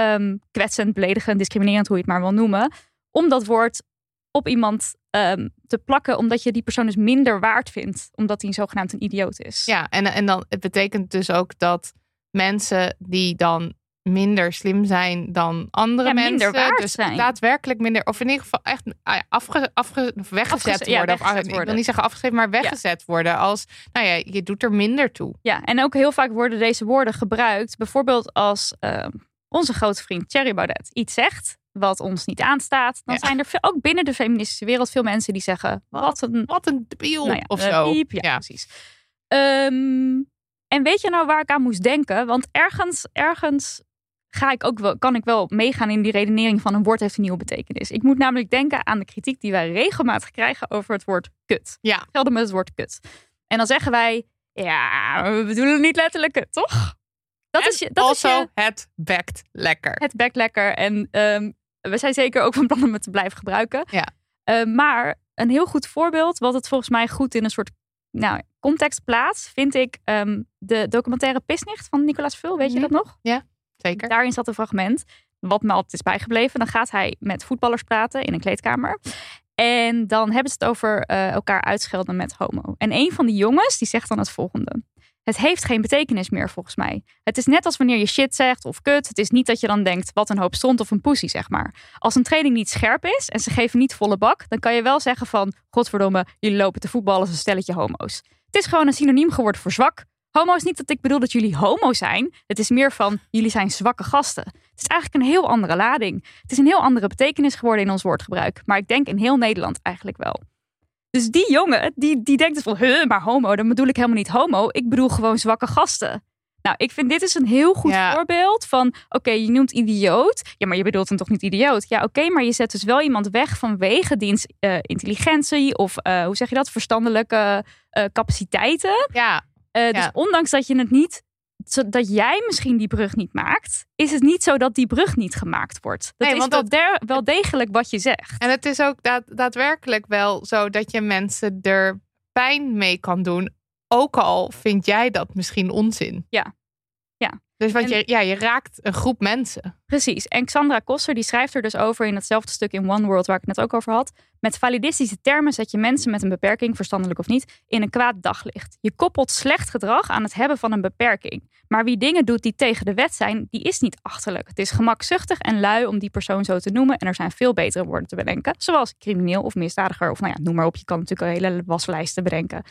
Um, kwetsend, beledigend, discriminerend, hoe je het maar wil noemen, om dat woord op iemand um, te plakken, omdat je die persoon dus minder waard vindt, omdat hij zogenaamd een idioot is. Ja, en, en dan, het betekent dus ook dat mensen die dan minder slim zijn dan andere ja, mensen, dus zijn. Daadwerkelijk minder, of in ieder geval echt afge, afge, weggezet, afgezet, worden, ja, weggezet of, worden. Ik wil niet zeggen afgeschreven, maar weggezet ja. worden. Als, nou ja, je doet er minder toe. Ja, en ook heel vaak worden deze woorden gebruikt, bijvoorbeeld als... Uh, onze grote vriend Thierry Baudet iets zegt wat ons niet aanstaat, dan ja. zijn er veel, ook binnen de feministische wereld veel mensen die zeggen wat een, wat een debiel nou ja, of zo. Piep, ja, ja, precies. Um, en weet je nou waar ik aan moest denken? Want ergens, ergens ga ik ook wel, kan ik wel meegaan in die redenering van een woord heeft een nieuwe betekenis. Ik moet namelijk denken aan de kritiek die wij regelmatig krijgen over het woord kut. Ja. Gelden met het woord kut. En dan zeggen wij, ja, we bedoelen het niet letterlijk kut, toch? Dat en is je, dat also, is je... het bekt lekker. Het bekt lekker. En um, we zijn zeker ook van plan om het te blijven gebruiken. Ja. Uh, maar een heel goed voorbeeld, wat het volgens mij goed in een soort nou, context plaatst, vind ik um, de documentaire Pisnicht van Nicolaas Vul. Weet mm-hmm. je dat nog? Ja, zeker. Daarin zat een fragment, wat me altijd is bijgebleven. Dan gaat hij met voetballers praten in een kleedkamer. En dan hebben ze het over uh, elkaar uitschelden met homo. En een van die jongens, die zegt dan het volgende. Het heeft geen betekenis meer volgens mij. Het is net als wanneer je shit zegt of kut. Het is niet dat je dan denkt wat een hoop stront of een poesie zeg maar. Als een training niet scherp is en ze geven niet volle bak. Dan kan je wel zeggen van godverdomme jullie lopen te voetballen als een stelletje homo's. Het is gewoon een synoniem geworden voor zwak. Homo is niet dat ik bedoel dat jullie homo zijn. Het is meer van jullie zijn zwakke gasten. Het is eigenlijk een heel andere lading. Het is een heel andere betekenis geworden in ons woordgebruik. Maar ik denk in heel Nederland eigenlijk wel. Dus die jongen, die, die denkt dus van, huh, maar homo, dan bedoel ik helemaal niet homo. Ik bedoel gewoon zwakke gasten. Nou, ik vind dit is een heel goed ja. voorbeeld van... oké, okay, je noemt idioot. Ja, maar je bedoelt hem toch niet idioot? Ja, oké, okay, maar je zet dus wel iemand weg vanwege diens uh, intelligentie... of uh, hoe zeg je dat? Verstandelijke uh, capaciteiten. Ja. Uh, dus ja. ondanks dat je het niet... dat jij misschien die brug niet maakt... is het niet zo dat die brug niet gemaakt wordt. Dat nee, is want wel, dat, der, wel degelijk wat je zegt. En het is ook daad, daadwerkelijk wel zo... dat je mensen er pijn mee kan doen... ook al vind jij dat misschien onzin. Ja. ja. Dus want en, je, ja, je raakt een groep mensen. Precies. En Xandra Koster die schrijft er dus over... in datzelfde stuk in One World waar ik het net ook over had... met validistische termen zet je mensen met een beperking... verstandelijk of niet, in een kwaad daglicht. Je koppelt slecht gedrag aan het hebben van een beperking. Maar wie dingen doet die tegen de wet zijn... die is niet achterlijk. Het is gemakzuchtig en lui om die persoon zo te noemen... en er zijn veel betere woorden te bedenken... zoals crimineel of misdadiger of nou ja, noem maar op. Je kan natuurlijk al hele waslijsten bedenken...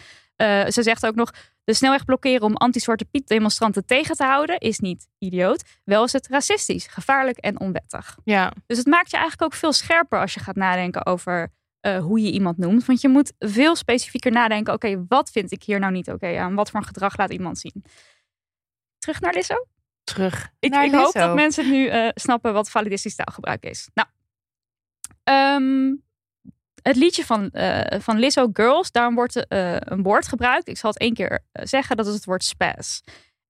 Uh, ze zegt ook nog, de snelweg blokkeren om anti-Zwarte Piet demonstranten tegen te houden is niet idioot. Wel is het racistisch, gevaarlijk en onwettig. Ja. Dus het maakt je eigenlijk ook veel scherper als je gaat nadenken over uh, hoe je iemand noemt. Want je moet veel specifieker nadenken, oké, okay, wat vind ik hier nou niet oké okay aan? Wat voor een gedrag laat iemand zien? Terug naar Lizzo? Terug Ik, naar ik Lizzo. hoop dat mensen nu uh, snappen wat validistisch taalgebruik is. Nou, um, het liedje van, uh, van Lizzo, Girls, daarom wordt uh, een woord gebruikt. Ik zal het één keer zeggen, dat is het woord spaz.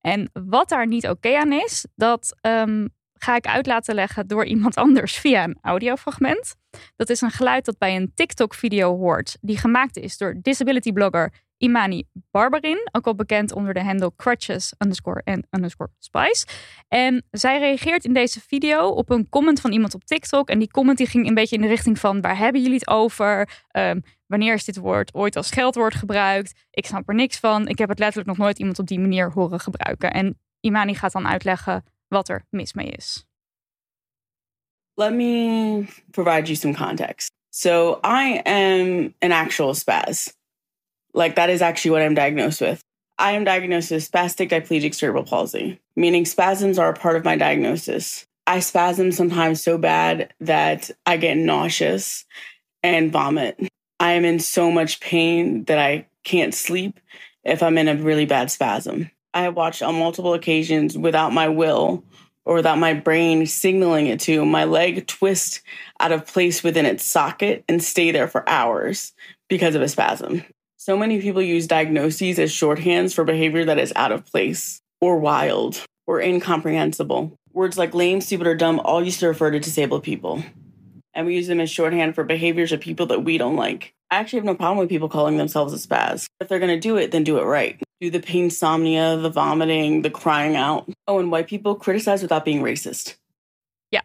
En wat daar niet oké okay aan is, dat um, ga ik uit laten leggen door iemand anders via een audiofragment. Dat is een geluid dat bij een TikTok-video hoort, die gemaakt is door disability blogger Imani Barberin, ook al bekend onder de handle crutches underscore en underscore spice. En zij reageert in deze video op een comment van iemand op TikTok. En die comment die ging een beetje in de richting van... waar hebben jullie het over? Um, wanneer is dit woord ooit als scheldwoord gebruikt? Ik snap er niks van. Ik heb het letterlijk nog nooit iemand op die manier horen gebruiken. En Imani gaat dan uitleggen wat er mis mee is. Let me provide you some context. So I am an actual spaz. Like, that is actually what I'm diagnosed with. I am diagnosed with spastic diplegic cerebral palsy, meaning spasms are a part of my diagnosis. I spasm sometimes so bad that I get nauseous and vomit. I am in so much pain that I can't sleep if I'm in a really bad spasm. I have watched on multiple occasions without my will or without my brain signaling it to my leg twist out of place within its socket and stay there for hours because of a spasm. So many people use diagnoses as shorthands for behavior that is out of place or wild or incomprehensible. Words like lame, stupid, or dumb all used to refer to disabled people. And we use them as shorthand for behaviors of people that we don't like. I actually have no problem with people calling themselves a spaz. If they're going to do it, then do it right. Do the painsomnia, the vomiting, the crying out. Oh, and white people criticize without being racist. Yeah.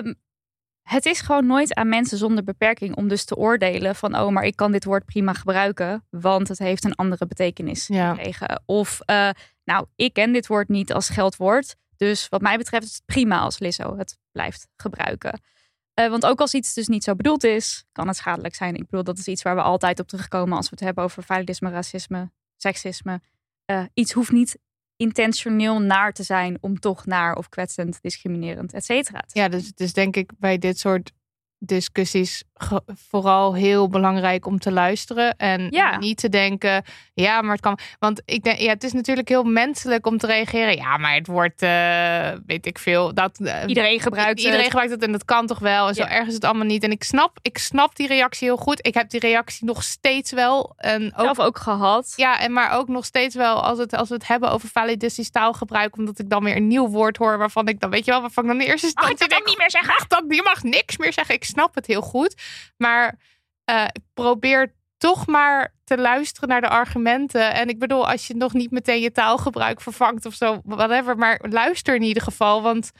Um... Het is gewoon nooit aan mensen zonder beperking om dus te oordelen van... oh, maar ik kan dit woord prima gebruiken, want het heeft een andere betekenis ja. gekregen. Of, uh, nou, ik ken dit woord niet als geldwoord. Dus wat mij betreft is het prima als Lizzo het blijft gebruiken. Uh, want ook als iets dus niet zo bedoeld is, kan het schadelijk zijn. Ik bedoel, dat is iets waar we altijd op terugkomen... als we het hebben over validisme, racisme, seksisme. Uh, iets hoeft niet... intentioneel naar te zijn om toch naar of kwetsend, discriminerend, et cetera. Ja, dus het is denk ik bij dit soort discussies ge- vooral heel belangrijk om te luisteren en ja. niet te denken, ja, maar het kan... Want ik denk, ja, het is natuurlijk heel menselijk om te reageren. Ja, maar het wordt, uh, weet ik veel, dat... Uh, iedereen gebruikt iedereen het. gebruikt het en dat kan toch wel en zo ja. erg is het allemaal niet. En ik snap, ik snap die reactie heel goed. Ik heb die reactie nog steeds wel. En ook, Zelf ook gehad. Ja, en maar ook nog steeds wel als, het, als we het hebben over validistisch taalgebruik, omdat ik dan weer een nieuw woord hoor waarvan ik dan, weet je wel, waarvan ik dan de eerste instantie denk... Mag ik dat niet meer zeggen? Ach, dat, je mag niks meer zeggen. Ik snap het heel goed. Maar uh, probeer toch maar te luisteren naar de argumenten. En ik bedoel, als je nog niet meteen je taalgebruik vervangt of zo, whatever. Maar luister in ieder geval. Want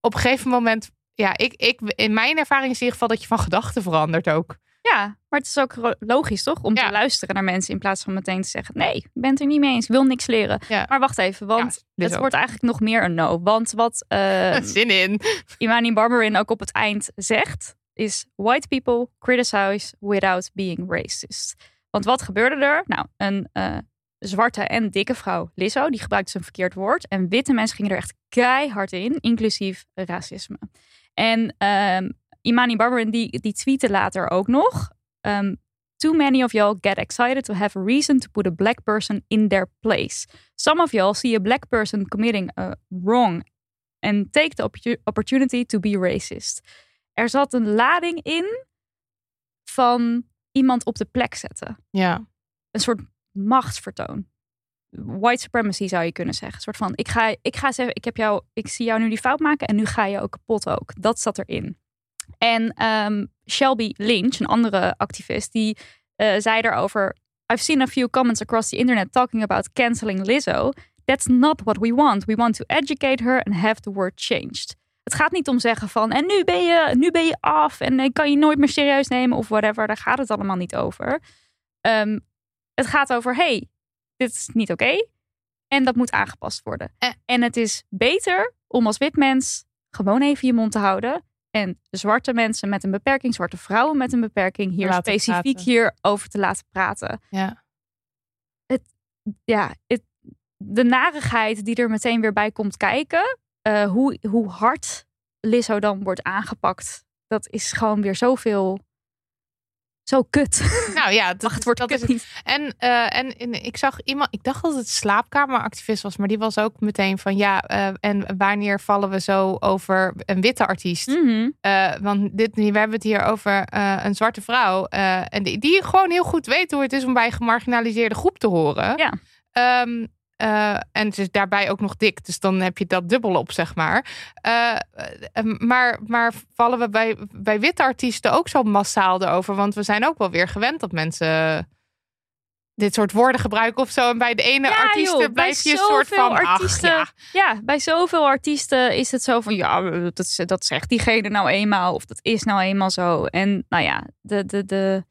op een gegeven moment, ja, ik, ik, in mijn ervaring is in ieder geval dat je van gedachten verandert ook. Ja, maar het is ook logisch, toch? Om ja. te luisteren naar mensen in plaats van meteen te zeggen... nee, ik ben het er niet mee eens, ik wil niks leren. Ja. Maar wacht even, want ja, het ook. wordt eigenlijk nog meer een no. Want wat uh, Zin in. Imani Barberin ook op het eind zegt... is white people criticize without being racist. Want wat gebeurde er? Nou, een uh, zwarte en dikke vrouw, Lizzo, die gebruikte zo'n verkeerd woord... en witte mensen gingen er echt keihard in, inclusief racisme. En... Uh, Imani Barberin die, die tweette later ook nog. Um, Too many of y'all get excited to have a reason to put a black person in their place. Some of y'all see a black person committing a wrong and take the opp- opportunity to be racist. Er zat een lading in van iemand op de plek zetten. Ja. Een soort machtsvertoon. White supremacy zou je kunnen zeggen. Een soort van, ik ga, ik ga zeggen, ik heb jou, ik zie jou nu die fout maken en nu ga je ook kapot ook. Dat zat erin. En um, Shelby Lynch, een andere activist, die uh, zei daarover... I've seen a few comments across the internet talking about canceling Lizzo. That's not what we want. We want to educate her and have the word changed. Het gaat niet om zeggen van... en nu ben je, nu ben je af en kan je nooit meer serieus nemen of whatever. Daar gaat het allemaal niet over. Um, het gaat over, hey, dit is niet oké. Okay, en dat moet aangepast worden. Eh. En het is beter om als wit mens gewoon even je mond te houden... en zwarte mensen met een beperking, zwarte vrouwen met een beperking... hier laten specifiek praten. hierover te laten praten. Ja, het, ja het, de narigheid die er meteen weer bij komt kijken... Uh, hoe, hoe hard Lizzo dan wordt aangepakt... dat is gewoon weer zoveel... zo kut. Nou ja, dat, Ach, het wordt dat kut is niet. En, uh, en, en ik zag iemand, ik dacht dat het slaapkameractivist was, maar die was ook meteen van ja, uh, en wanneer vallen we zo over een witte artiest? Mm-hmm. Uh, want dit, we hebben het hier over uh, een zwarte vrouw uh, en die, die gewoon heel goed weet hoe het is om bij een gemarginaliseerde groep te horen. Ja. Um, Uh, en het is daarbij ook nog dik. Dus dan heb je dat dubbel op, zeg maar. Uh, maar, maar vallen we bij, bij witte artiesten ook zo massaal erover? Want we zijn ook wel weer gewend dat mensen dit soort woorden gebruiken of zo. En bij de ene ja, artiesten joh, blijf je een soort van... Artiesten, ach, ja. ja, bij zoveel artiesten is het zo van... ja, dat, dat zegt diegene nou eenmaal. Of dat is nou eenmaal zo. En nou ja, de, de, de,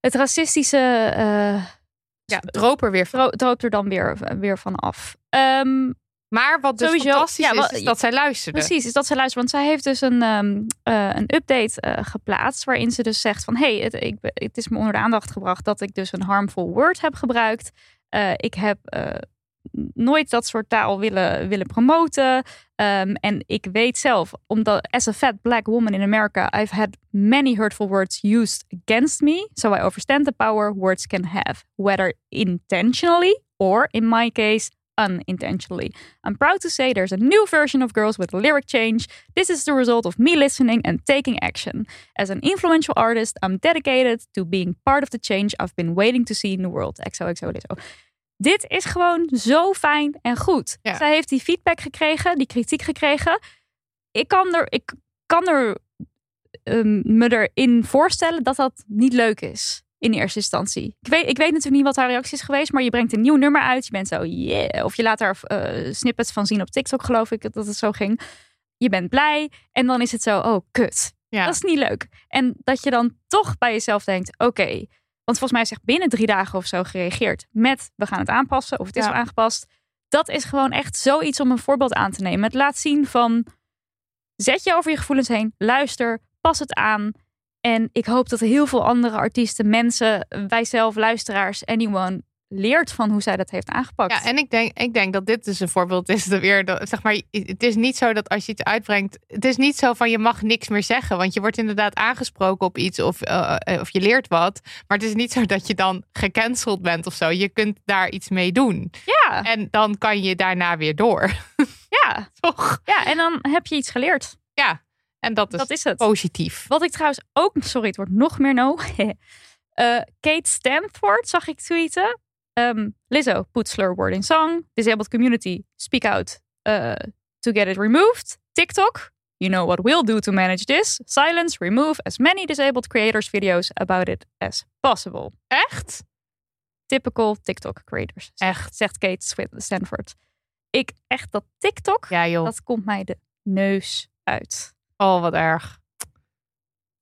het racistische... Uh, Ja, droop er, weer van. droop er dan weer, weer van af. Um, maar wat dus sowieso, fantastisch ja, wel, is, is dat zij luisterde. Precies, is dat zij luisterde. Want zij heeft dus een, um, uh, een update uh, geplaatst... waarin ze dus zegt van... hey, het, ik, het is me onder de aandacht gebracht... dat ik dus een harmful word heb gebruikt. Uh, ik heb uh, nooit dat soort taal willen, willen promoten. Um, en ik weet zelf... omdat as a fat black woman in America... I've had many hurtful words used against me. So I understand the power words can have. Whether intentionally or, in my case, unintentionally. I'm proud to say there's a new version of Girls with lyric change. This is the result of me listening and taking action. As an influential artist, I'm dedicated to being part of the change I've been waiting to see in the world. X O X O Lizzo. Dit is gewoon zo fijn en goed. Ja. Zij heeft die feedback gekregen, die kritiek gekregen. Ik kan er, ik kan er um, me erin voorstellen dat dat niet leuk is in eerste instantie. Ik weet, ik weet natuurlijk niet wat haar reactie is geweest, maar je brengt een nieuw nummer uit. Je bent zo, yeah. Of je laat daar uh, snippets van zien op TikTok, geloof ik, dat het zo ging. Je bent blij en dan is het zo, oh, kut. Ja. Dat is niet leuk. En dat je dan toch bij jezelf denkt, oké. Okay, want volgens mij is echt binnen drie dagen of zo gereageerd met we gaan het aanpassen of het is ja. al aangepast. Dat is gewoon echt zoiets om een voorbeeld aan te nemen. Het laat zien van zet je over je gevoelens heen, luister, pas het aan. En ik hoop dat heel veel andere artiesten, mensen, wij zelf, luisteraars, anyone leert van hoe zij dat heeft aangepakt. Ja, en ik denk, ik denk dat dit dus een voorbeeld is. Dat weer, dat, zeg maar, het is niet zo dat als je het uitbrengt... Het is niet zo van je mag niks meer zeggen. Want je wordt inderdaad aangesproken op iets of, uh, of je leert wat. Maar het is niet zo dat je dan gecanceld bent of zo. Je kunt daar iets mee doen. Ja. En dan kan je daarna weer door. Ja. Toch? Ja, en dan heb je iets geleerd. Ja, en dat is, dat is het. Positief. Wat ik trouwens ook... Sorry, het wordt nog meer no. uh, Kate Stanford zag ik tweeten... Um, Lizzo, put slur word in song. Disabled community, speak out uh, to get it removed. TikTok, you know what we'll do to manage this. Silence, remove as many disabled creators videos about it as possible. Echt? Typical TikTok creators. Echt? Zegt Kate Stanford. Ik, echt dat TikTok, ja, joh. Dat komt mij de neus uit. Oh, wat erg.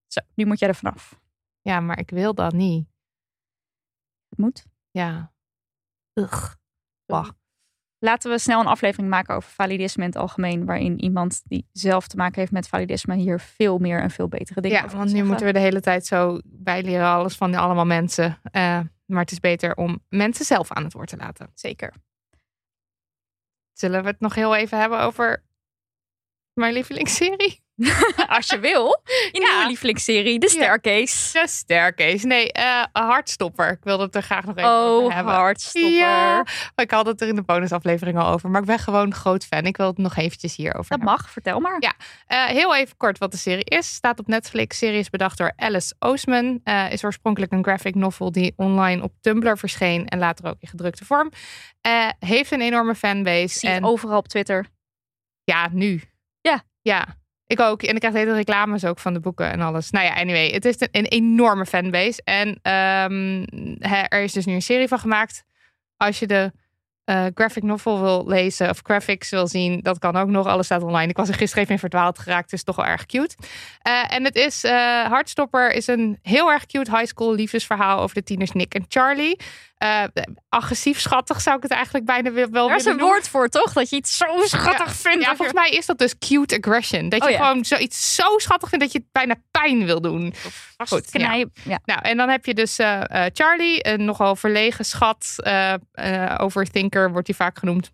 Zo, nu moet jij er vanaf. Ja, maar ik wil dat niet. Het moet. Ja. Ugh. Wow. Laten we snel een aflevering maken over validisme in het algemeen. Waarin iemand die zelf te maken heeft met validisme hier veel meer en veel betere dingen over. Ja, want nu zeggen. Moeten we de hele tijd zo bijleren alles van allemaal mensen. Uh, maar het is beter om mensen zelf aan het woord te laten. Zeker. Zullen we het nog heel even hebben over mijn lievelingsserie? Als je wil. In de ja. Netflix-serie De Staircase. Ja, de Staircase. Nee, uh, Heartstopper. Ik wilde het er graag nog even oh, over hebben. Oh, Heartstopper. Ja. Maar ik had het er in de bonusaflevering al over. Maar ik ben gewoon groot fan. Ik wil het nog eventjes hierover Dat hebben. Mag, vertel maar. Ja, uh, heel even kort wat de serie is. Staat op Netflix. Serie is bedacht door Alice Oseman. Uh, is oorspronkelijk een graphic novel die online op Tumblr verscheen. En later ook in gedrukte vorm. Uh, heeft een enorme fanbase. Zie en... overal op Twitter. Ja, nu. Ja. Ja. Ik ook. En ik krijg de hele reclames ook van de boeken en alles. Nou ja, anyway. Het is een, een enorme fanbase. En um, er is dus nu een serie van gemaakt. Als je de uh, graphic novel wil lezen of graphics wil zien, dat kan ook nog. Alles staat online. Ik was er gisteren even in verdwaald geraakt. Dus toch wel erg cute. Uh, en het is... Uh, Heartstopper is een heel erg cute high school liefdesverhaal over de tieners Nick en Charlie. Uh, agressief schattig zou ik het eigenlijk bijna wel willen noemen. Daar is een woord voor, toch? Dat je iets zo schattig ja, vindt. Ja, of volgens je... mij is dat dus cute aggression. Dat oh, je ja. gewoon zoiets zo schattig vindt dat je het bijna pijn wil doen. Goed, knijp. Ja. Ja. Nou, en dan heb je dus uh, uh, Charlie, een nogal verlegen schat. Uh, uh, overthinker wordt hij vaak genoemd.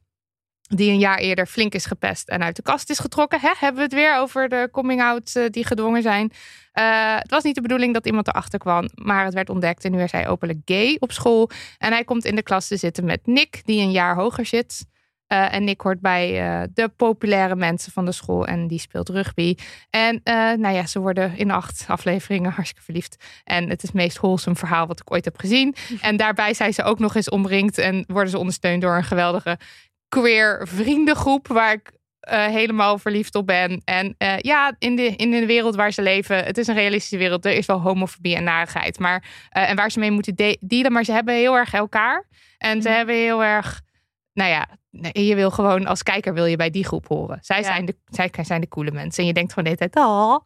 Die een jaar eerder flink is gepest en uit de kast is getrokken. Hè? Hebben we het weer over de coming-out uh, die gedwongen zijn. Uh, het was niet de bedoeling dat iemand erachter kwam, maar het werd ontdekt. En nu is hij openlijk gay op school. En hij komt in de klas te zitten met Nick, die een jaar hoger zit. Uh, en Nick hoort bij uh, de populaire mensen van de school en die speelt rugby. En uh, nou ja, ze worden in acht afleveringen hartstikke verliefd. En het is het meest wholesome verhaal wat ik ooit heb gezien. En daarbij zijn ze ook nog eens omringd en worden ze ondersteund door een geweldige queer vriendengroep waar ik uh, helemaal verliefd op ben. En uh, ja, in de, in de wereld waar ze leven, het is een realistische wereld. Er is wel homofobie en narigheid. Maar, uh, en waar ze mee moeten de- dealen. Maar ze hebben heel erg elkaar. En mm. ze hebben heel erg... Nou ja, je wil gewoon als kijker wil je bij die groep horen. Zij, ja. zijn, de, zij zijn de coole mensen. En je denkt gewoon de hele tijd... Oh.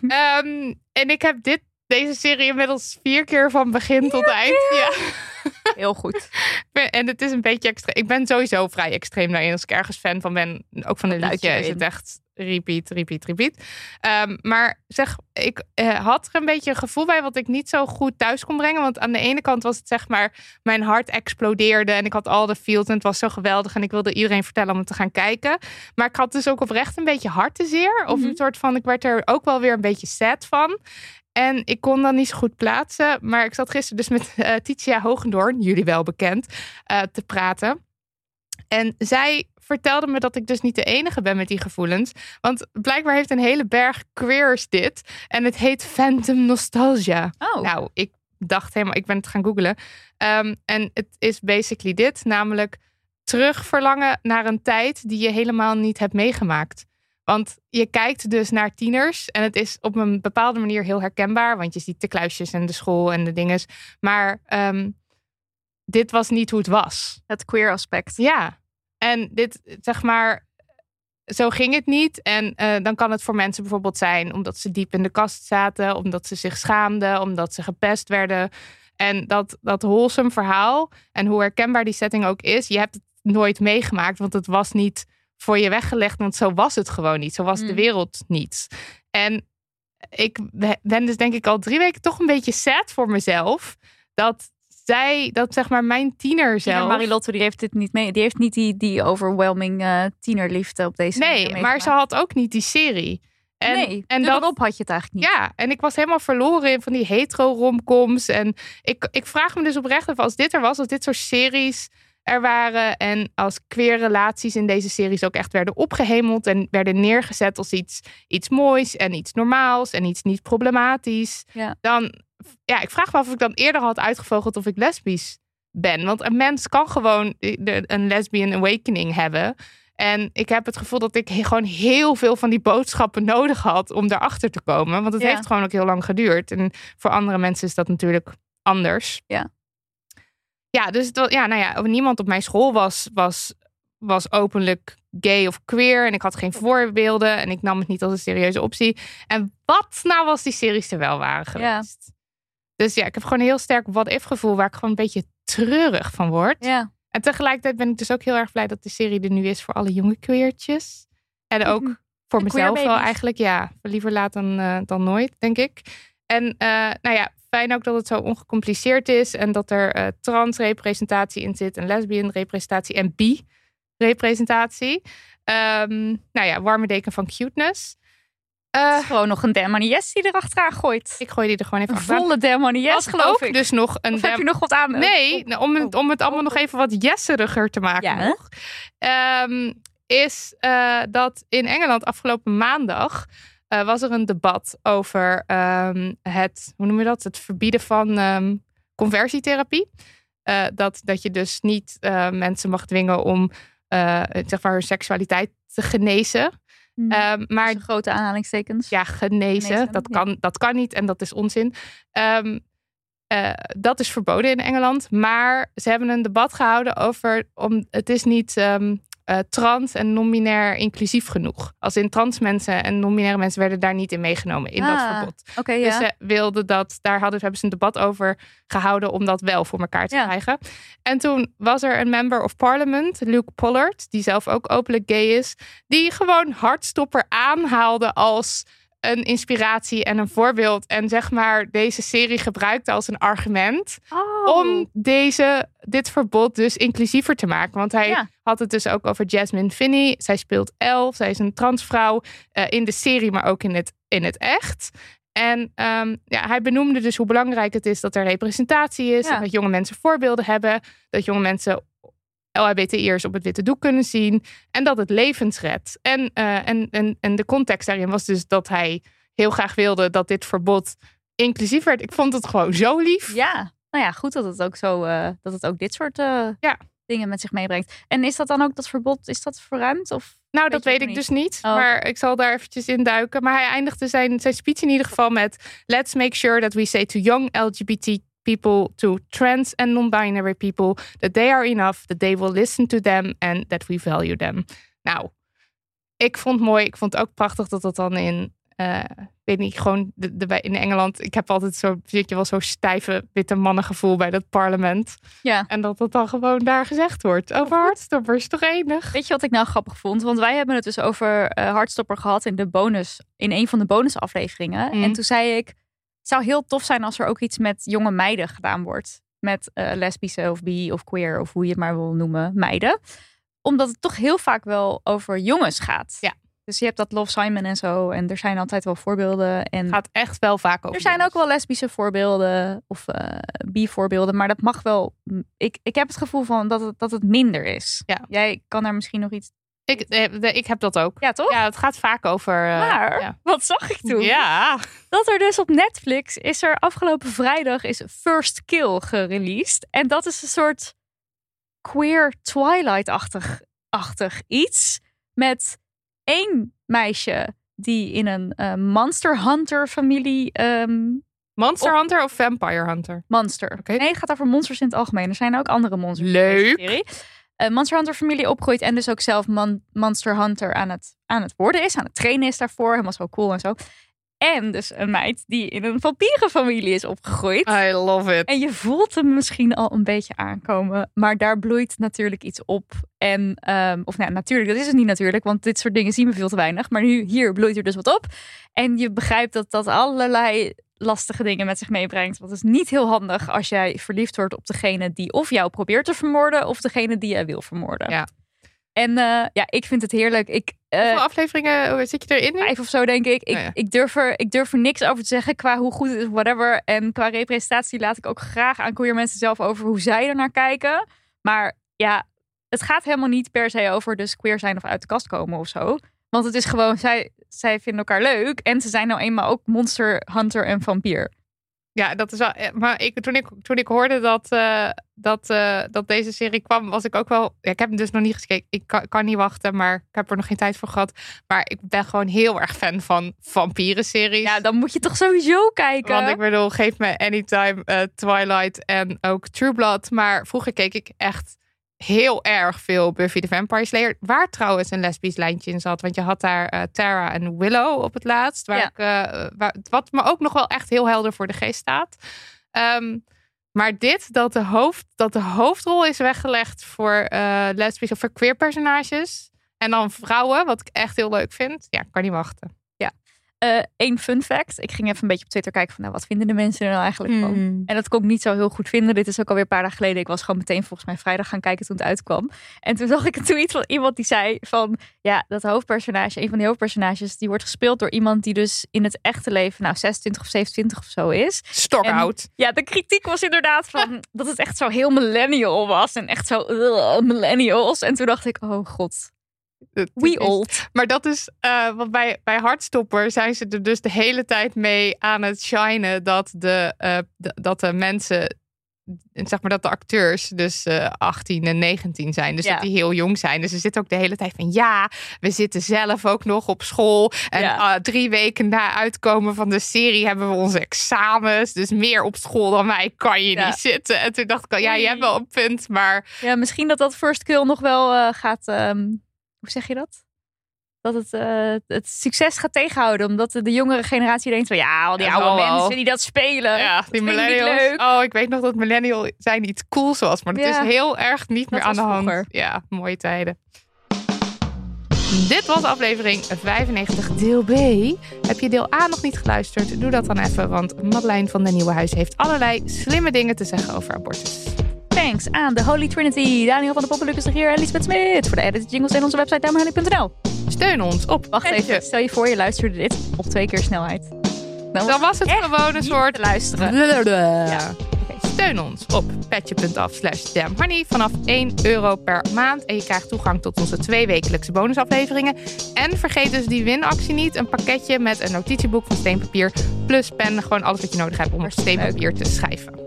um, en ik heb dit, deze serie inmiddels vier keer van begin vier tot eind. Keer? Ja. Heel goed. En het is een beetje extreem. Ik ben sowieso vrij extreem daarin. Als ik ergens fan van ben, ook van een liedje, is het echt repeat, repeat, repeat. Um, maar zeg, ik uh, had er een beetje een gevoel bij wat ik niet zo goed thuis kon brengen. Want aan de ene kant was het zeg maar, mijn hart explodeerde en ik had al de feels en het was zo geweldig. En ik wilde iedereen vertellen om het te gaan kijken. Maar ik had dus ook oprecht een beetje hartzeer. Of mm-hmm. een soort van, ik werd er ook wel weer een beetje sad van. En ik kon dan niet zo goed plaatsen. Maar ik zat gisteren dus met uh, Titia Hoogendoorn, jullie wel bekend, uh, te praten. En zij vertelde me dat ik dus niet de enige ben met die gevoelens. Want blijkbaar heeft een hele berg queers dit. En het heet Phantom Nostalgia. Oh. Nou, ik dacht helemaal, ik ben het gaan googlen. Um, en het is basically dit. Namelijk terugverlangen naar een tijd die je helemaal niet hebt meegemaakt. Want je kijkt dus naar tieners. En het is op een bepaalde manier heel herkenbaar. Want je ziet de kluisjes en de school en de dinges. Maar um, dit was niet hoe het was. Het queer aspect. Ja. En dit, zeg maar, zo ging het niet. En uh, dan kan het voor mensen bijvoorbeeld zijn omdat ze diep in de kast zaten. Omdat ze zich schaamden. Omdat ze gepest werden. En dat, dat wholesome verhaal. En hoe herkenbaar die setting ook is. Je hebt het nooit meegemaakt. Want het was niet... voor je weggelegd, want zo was het gewoon niet. Zo was mm. de wereld niet. En ik ben dus denk ik al drie weken toch een beetje sad voor mezelf. Dat zij, dat zeg maar mijn tiener zelf... Ja, Marie Lotte, die heeft dit niet mee. Die heeft niet die, die overwhelming uh, tienerliefde op deze manier. Nee, maar ze had ook niet die serie. En, nee, en dat op had je het eigenlijk niet. Ja, en ik was helemaal verloren in van die hetero-romcoms. En ik, ik vraag me dus oprecht of als dit er was, als dit soort series... er waren en als queer relaties in deze series ook echt werden opgehemeld en werden neergezet als iets, iets moois en iets normaals en iets niet problematisch. Ja. Dan, ja, ik vraag me af of ik dan eerder had uitgevogeld of ik lesbisch ben. Want een mens kan gewoon een lesbian awakening hebben. En ik heb het gevoel dat ik gewoon heel veel van die boodschappen nodig had om daarachter te komen. Want het ja. heeft gewoon ook heel lang geduurd. En voor andere mensen is dat natuurlijk anders. Ja. Ja, dus het was, ja, nou ja, niemand op mijn school was, was, was openlijk gay of queer. En ik had geen voorbeelden. En ik nam het niet als een serieuze optie. En wat nou als die series er wel waren geweest? Ja. Dus ja, ik heb gewoon een heel sterk what-if gevoel... waar ik gewoon een beetje treurig van word. Ja. En tegelijkertijd ben ik dus ook heel erg blij... dat de serie er nu is voor alle jonge queertjes. En ook mm-hmm. voor de mezelf wel eigenlijk. Ja, liever laat dan, uh, dan nooit, denk ik. En uh, nou ja... fijn ook dat het zo ongecompliceerd is. En dat er uh, trans-representatie in zit. En lesbian-representatie. En bi-representatie. Um, nou ja, warme deken van cuteness. Uh, gewoon nog een Damn Honey yes die erachteraan gooit. Ik gooi die er gewoon even een af. Volle Damn Honey yes, als geloof ik. Dus nog een of dam- heb je nog wat aan? Nee, nou, om, het, om het allemaal nog even wat jesseriger te maken. Ja, nog. Um, is uh, dat in Engeland afgelopen maandag uh, was er een debat over um, het, hoe noem je dat? Het verbieden van um, conversietherapie. Uh, dat, dat je dus niet uh, mensen mag dwingen om uh, zeg maar hun seksualiteit te genezen. Mm, um, maar dus grote aanhalingstekens. Ja, genezen. genezen dat, ja. Kan, dat kan niet en dat is onzin. Um, uh, dat is verboden in Engeland. Maar ze hebben een debat gehouden over... Om, het is niet um, uh, trans en non-binair inclusief genoeg. Als in trans mensen en non-binaire mensen werden daar niet in meegenomen in ah, dat verbod. Okay, dus ja. ze wilden dat... Daar hadden, hebben ze een debat over gehouden om dat wel voor elkaar te ja. krijgen. En toen was er een member of parliament, Luke Pollard, die zelf ook openlijk gay is, die gewoon Heartstopper aanhaalde als een inspiratie en een voorbeeld. En zeg maar deze serie gebruikte als een argument oh. om deze, dit verbod dus inclusiever te maken. Want hij ja. had het dus ook over Jasmine Finney. Zij speelt elf. Zij is een transvrouw uh, in de serie, maar ook in het, in het echt. En um, ja, hij benoemde dus hoe belangrijk het is dat er representatie is. Ja. En dat jonge mensen voorbeelden hebben. Dat jonge mensen L H B T I'ers op het witte doek kunnen zien. En dat het levens redt. En, uh, en, en, en de context daarin was dus dat hij heel graag wilde dat dit verbod inclusief werd. Ik vond het gewoon zo lief. Ja, nou ja, goed dat het ook zo uh, dat het ook dit soort uh, ja. dingen met zich meebrengt. En is dat dan ook dat verbod, is dat verruimd? Of nou, weet dat weet ik niet? dus niet. Oh, maar okay. ik zal daar eventjes in duiken. Maar hij eindigde zijn, zijn speech in ieder geval met: Let's make sure that we say to young L G B T people, to trans and non-binary people, that they are enough, that they will listen to them and that we value them. Nou, ik vond het mooi. Ik vond het ook prachtig dat dat dan in, uh, weet niet, gewoon de, de, in Engeland. Ik heb altijd zo, weet je wel, zo'n stijve witte mannengevoel bij dat parlement. Ja. En dat dat dan gewoon daar gezegd wordt. Over Heartstoppers, toch enig. Weet je wat ik nou grappig vond? Want wij hebben het dus over uh, Heartstopper gehad in de bonus, in een van de bonusafleveringen. Mm. En toen zei ik: het zou heel tof zijn als er ook iets met jonge meiden gedaan wordt. Met uh, lesbische of bi of queer of hoe je het maar wil noemen, meiden. Omdat het toch heel vaak wel over jongens gaat. Ja. Dus je hebt dat Love, Simon en zo. En er zijn altijd wel voorbeelden. En gaat echt wel vaak over. Er zijn jongens. Ook wel lesbische voorbeelden of uh, bi voorbeelden. Maar dat mag wel. Ik, ik heb het gevoel van dat het, dat het minder is. Ja. Jij kan daar misschien nog iets... Ik, ik heb dat ook. Ja, toch? Ja, het gaat vaak over... Uh, maar, ja. wat zag ik toen? Ja. Dat er dus op Netflix is er afgelopen vrijdag is First Kill gereleased. En dat is een soort queer Twilight-achtig achtig iets. Met één meisje die in een uh, Monster Hunter-familie... Um, Monster op... Hunter of Vampire Hunter? Monster. Okay. Nee, het gaat over monsters in het algemeen. Er zijn ook andere monsters. Leuk. In de serie. Uh, Monster Hunter familie opgroeit en dus ook zelf man, Monster Hunter aan het, aan het worden is. Aan het trainen is daarvoor. Helemaal zo cool en zo. En dus een meid die in een vampierenfamilie is opgegroeid. I love it. En je voelt hem misschien al een beetje aankomen. Maar daar bloeit natuurlijk iets op. En, um, of nou, natuurlijk, dat is het niet natuurlijk. Want dit soort dingen zien we veel te weinig. Maar nu, hier bloeit er dus wat op. En je begrijpt dat dat allerlei lastige dingen met zich meebrengt. Want het is niet heel handig als jij verliefd wordt op degene die of jou probeert te vermoorden of degene die jij wil vermoorden. Ja. En uh, ja, ik vind het heerlijk. Ik, uh, Hoeveel afleveringen zit je erin nu? Vijf of zo, denk ik. Ik, oh ja. ik, durf er, ik durf er niks over te zeggen qua hoe goed het is, whatever. En qua representatie laat ik ook graag aan queer mensen zelf over hoe zij er naar kijken. Maar ja, het gaat helemaal niet per se over dus queer zijn of uit de kast komen of zo. Want het is gewoon, zij, zij vinden elkaar leuk. En ze zijn nou eenmaal ook monster, hunter en vampier. Ja, dat is wel. Maar ik, toen, ik, toen ik hoorde dat, uh, dat, uh, dat deze serie kwam, was ik ook wel. Ja, ik heb hem dus nog niet gekeken. Ik kan, kan niet wachten, maar ik heb er nog geen tijd voor gehad. Maar ik ben gewoon heel erg fan van vampierenseries. Ja, dan moet je toch sowieso kijken. Want ik bedoel, geef me Anytime, uh, Twilight en ook True Blood. Maar vroeger keek ik echt heel erg veel Buffy the Vampire Slayer. Waar trouwens een lesbisch lijntje in zat. Want je had daar uh, Tara en Willow op het laatst. Waar ja. ik, uh, waar, wat me ook nog wel echt heel helder voor de geest staat. Um, maar dit, dat de, hoofd, dat de hoofdrol is weggelegd voor uh, lesbisch of voor queer personages. En dan vrouwen, wat ik echt heel leuk vind. Ja, ik kan niet wachten. Ja. één uh, fun fact. Ik ging even een beetje op Twitter kijken van, nou, wat vinden de mensen er nou eigenlijk van? Mm. En dat kon ik niet zo heel goed vinden. Dit is ook alweer een paar dagen geleden. Ik was gewoon meteen volgens mij vrijdag gaan kijken toen het uitkwam. En toen zag ik een tweet van iemand die zei van, ja, dat hoofdpersonage, een van die hoofdpersonages, die wordt gespeeld door iemand die dus in het echte leven, nou, zesentwintig of zevenentwintig of zo is. Stockout. Ja, de kritiek was inderdaad van dat het echt zo heel millennial was. En echt zo, uh, millennials. En toen dacht ik, oh god. We old. Maar dat is, uh, want bij, bij Heartstopper zijn ze er dus de hele tijd mee aan het shinen dat de, uh, de, dat de mensen, zeg maar dat de acteurs dus uh, achttien en negentien zijn. Dus ja, dat die heel jong zijn. Dus ze zitten ook de hele tijd van, ja, we zitten zelf ook nog op school. En ja. uh, drie weken na uitkomen van de serie hebben we onze examens. Dus meer op school dan mij kan je ja. niet zitten. En toen dacht ik al, ja, je hebt wel een punt, maar... Ja, misschien dat dat First Kill nog wel uh, gaat... Um... Hoe zeg je dat? Dat het, uh, het succes gaat tegenhouden. Omdat de jongere generatie denkt van, ja, al die ja, oude mensen wel. Die dat spelen. Ja, dat die millennials. Leuk. Oh, ik weet nog dat millennial zijn iets cools was. Maar dat ja. is heel erg niet dat meer aan de hand. Vroeger. Ja, mooie tijden. Dit was aflevering vijfennegentig, deel B. Heb je deel A nog niet geluisterd? Doe dat dan even, want Madeleine van de Nieuwenhuizen heeft allerlei slimme dingen te zeggen over abortus. Thanks aan de Holy Trinity, Daniel van de Poppen, Lucas de Geer en Lisbeth Smit voor de edit jingles en onze website damn honey punt n l. Steun ons op. Wacht even, stel je voor je luisterde dit op twee keer snelheid. Dan, Dan was het gewoon een soort luisteren. Ja. Okay. Steun ons op petje.af slash damnhoney vanaf één euro per maand. En je krijgt toegang tot onze twee wekelijkse bonusafleveringen. En vergeet dus die winactie niet. Een pakketje met een notitieboek van steenpapier plus pen. Gewoon alles wat je nodig hebt om op steenpapier te schrijven.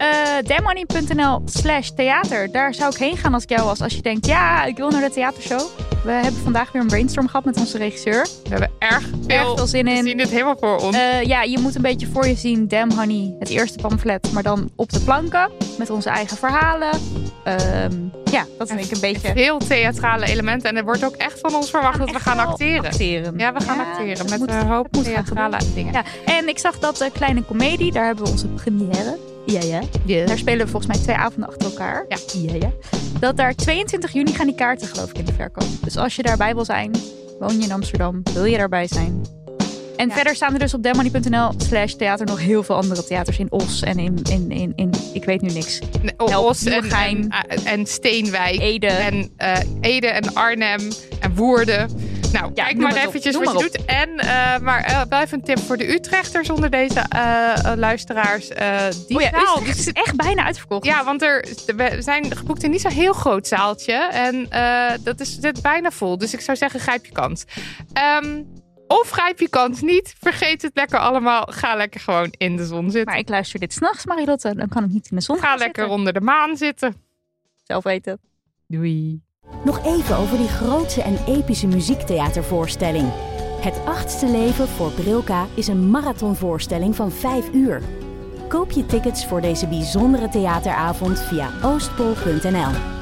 Uh, damnhoney.nl slash theater. Daar zou ik heen gaan als ik jou was. Als je denkt, ja, ik wil naar de theatershow. We hebben vandaag weer een brainstorm gehad met onze regisseur. We hebben erg veel, erg veel zin in. We zien dit helemaal voor ons. Uh, ja, je moet een beetje voor je zien. Damn Honey, het eerste pamflet. Maar dan op de planken. Met onze eigen verhalen. Um, ja, dat vind ik een beetje... Heel theatrale elementen. En er wordt ook echt van ons verwacht ja, dat we gaan acteren. acteren. Ja, we gaan ja, acteren. Met moet, een hoop theatrale gaan dingen. Ja. En ik zag dat uh, Kleine Comedie. Daar hebben we onze première. Ja, ja. Yeah. Daar spelen we volgens mij twee avonden achter elkaar. Ja. Ja, ja. Dat daar tweeëntwintig juni gaan die kaarten, geloof ik, in de verkoop. Dus als je daarbij wil zijn, woon je in Amsterdam, wil je daarbij zijn. En ja. verder staan er dus op damnhoney.nl slash theater nog heel veel andere theaters in Os en in, in, in, in ik weet nu niks. Help, Os en, en, en Steenwijk. Ede. En uh, Ede en Arnhem en Woerden. Nou, ja, kijk maar eventjes wat je op. doet. En, uh, maar uh, blijf een tip voor de Utrechters onder deze uh, luisteraars. Uh, die oh ja, zaal Utrecht is echt bijna uitverkocht. Ja, want er, we zijn geboekt in niet zo'n heel groot zaaltje. En uh, dat is dit bijna vol. Dus ik zou zeggen, grijp je kans. Um, of grijp je kans niet. Vergeet het lekker allemaal. Ga lekker gewoon in de zon zitten. Maar ik luister dit 's nachts, Marie Lotte. Dan kan ik niet in de zon Ga gaan lekker zitten. Onder de maan zitten. Zelf weten. Doei. Nog even over die grootse en epische muziektheatervoorstelling. Het achtste leven voor Brilka is een marathonvoorstelling van vijf uur. Koop je tickets voor deze bijzondere theateravond via oostpol punt n l.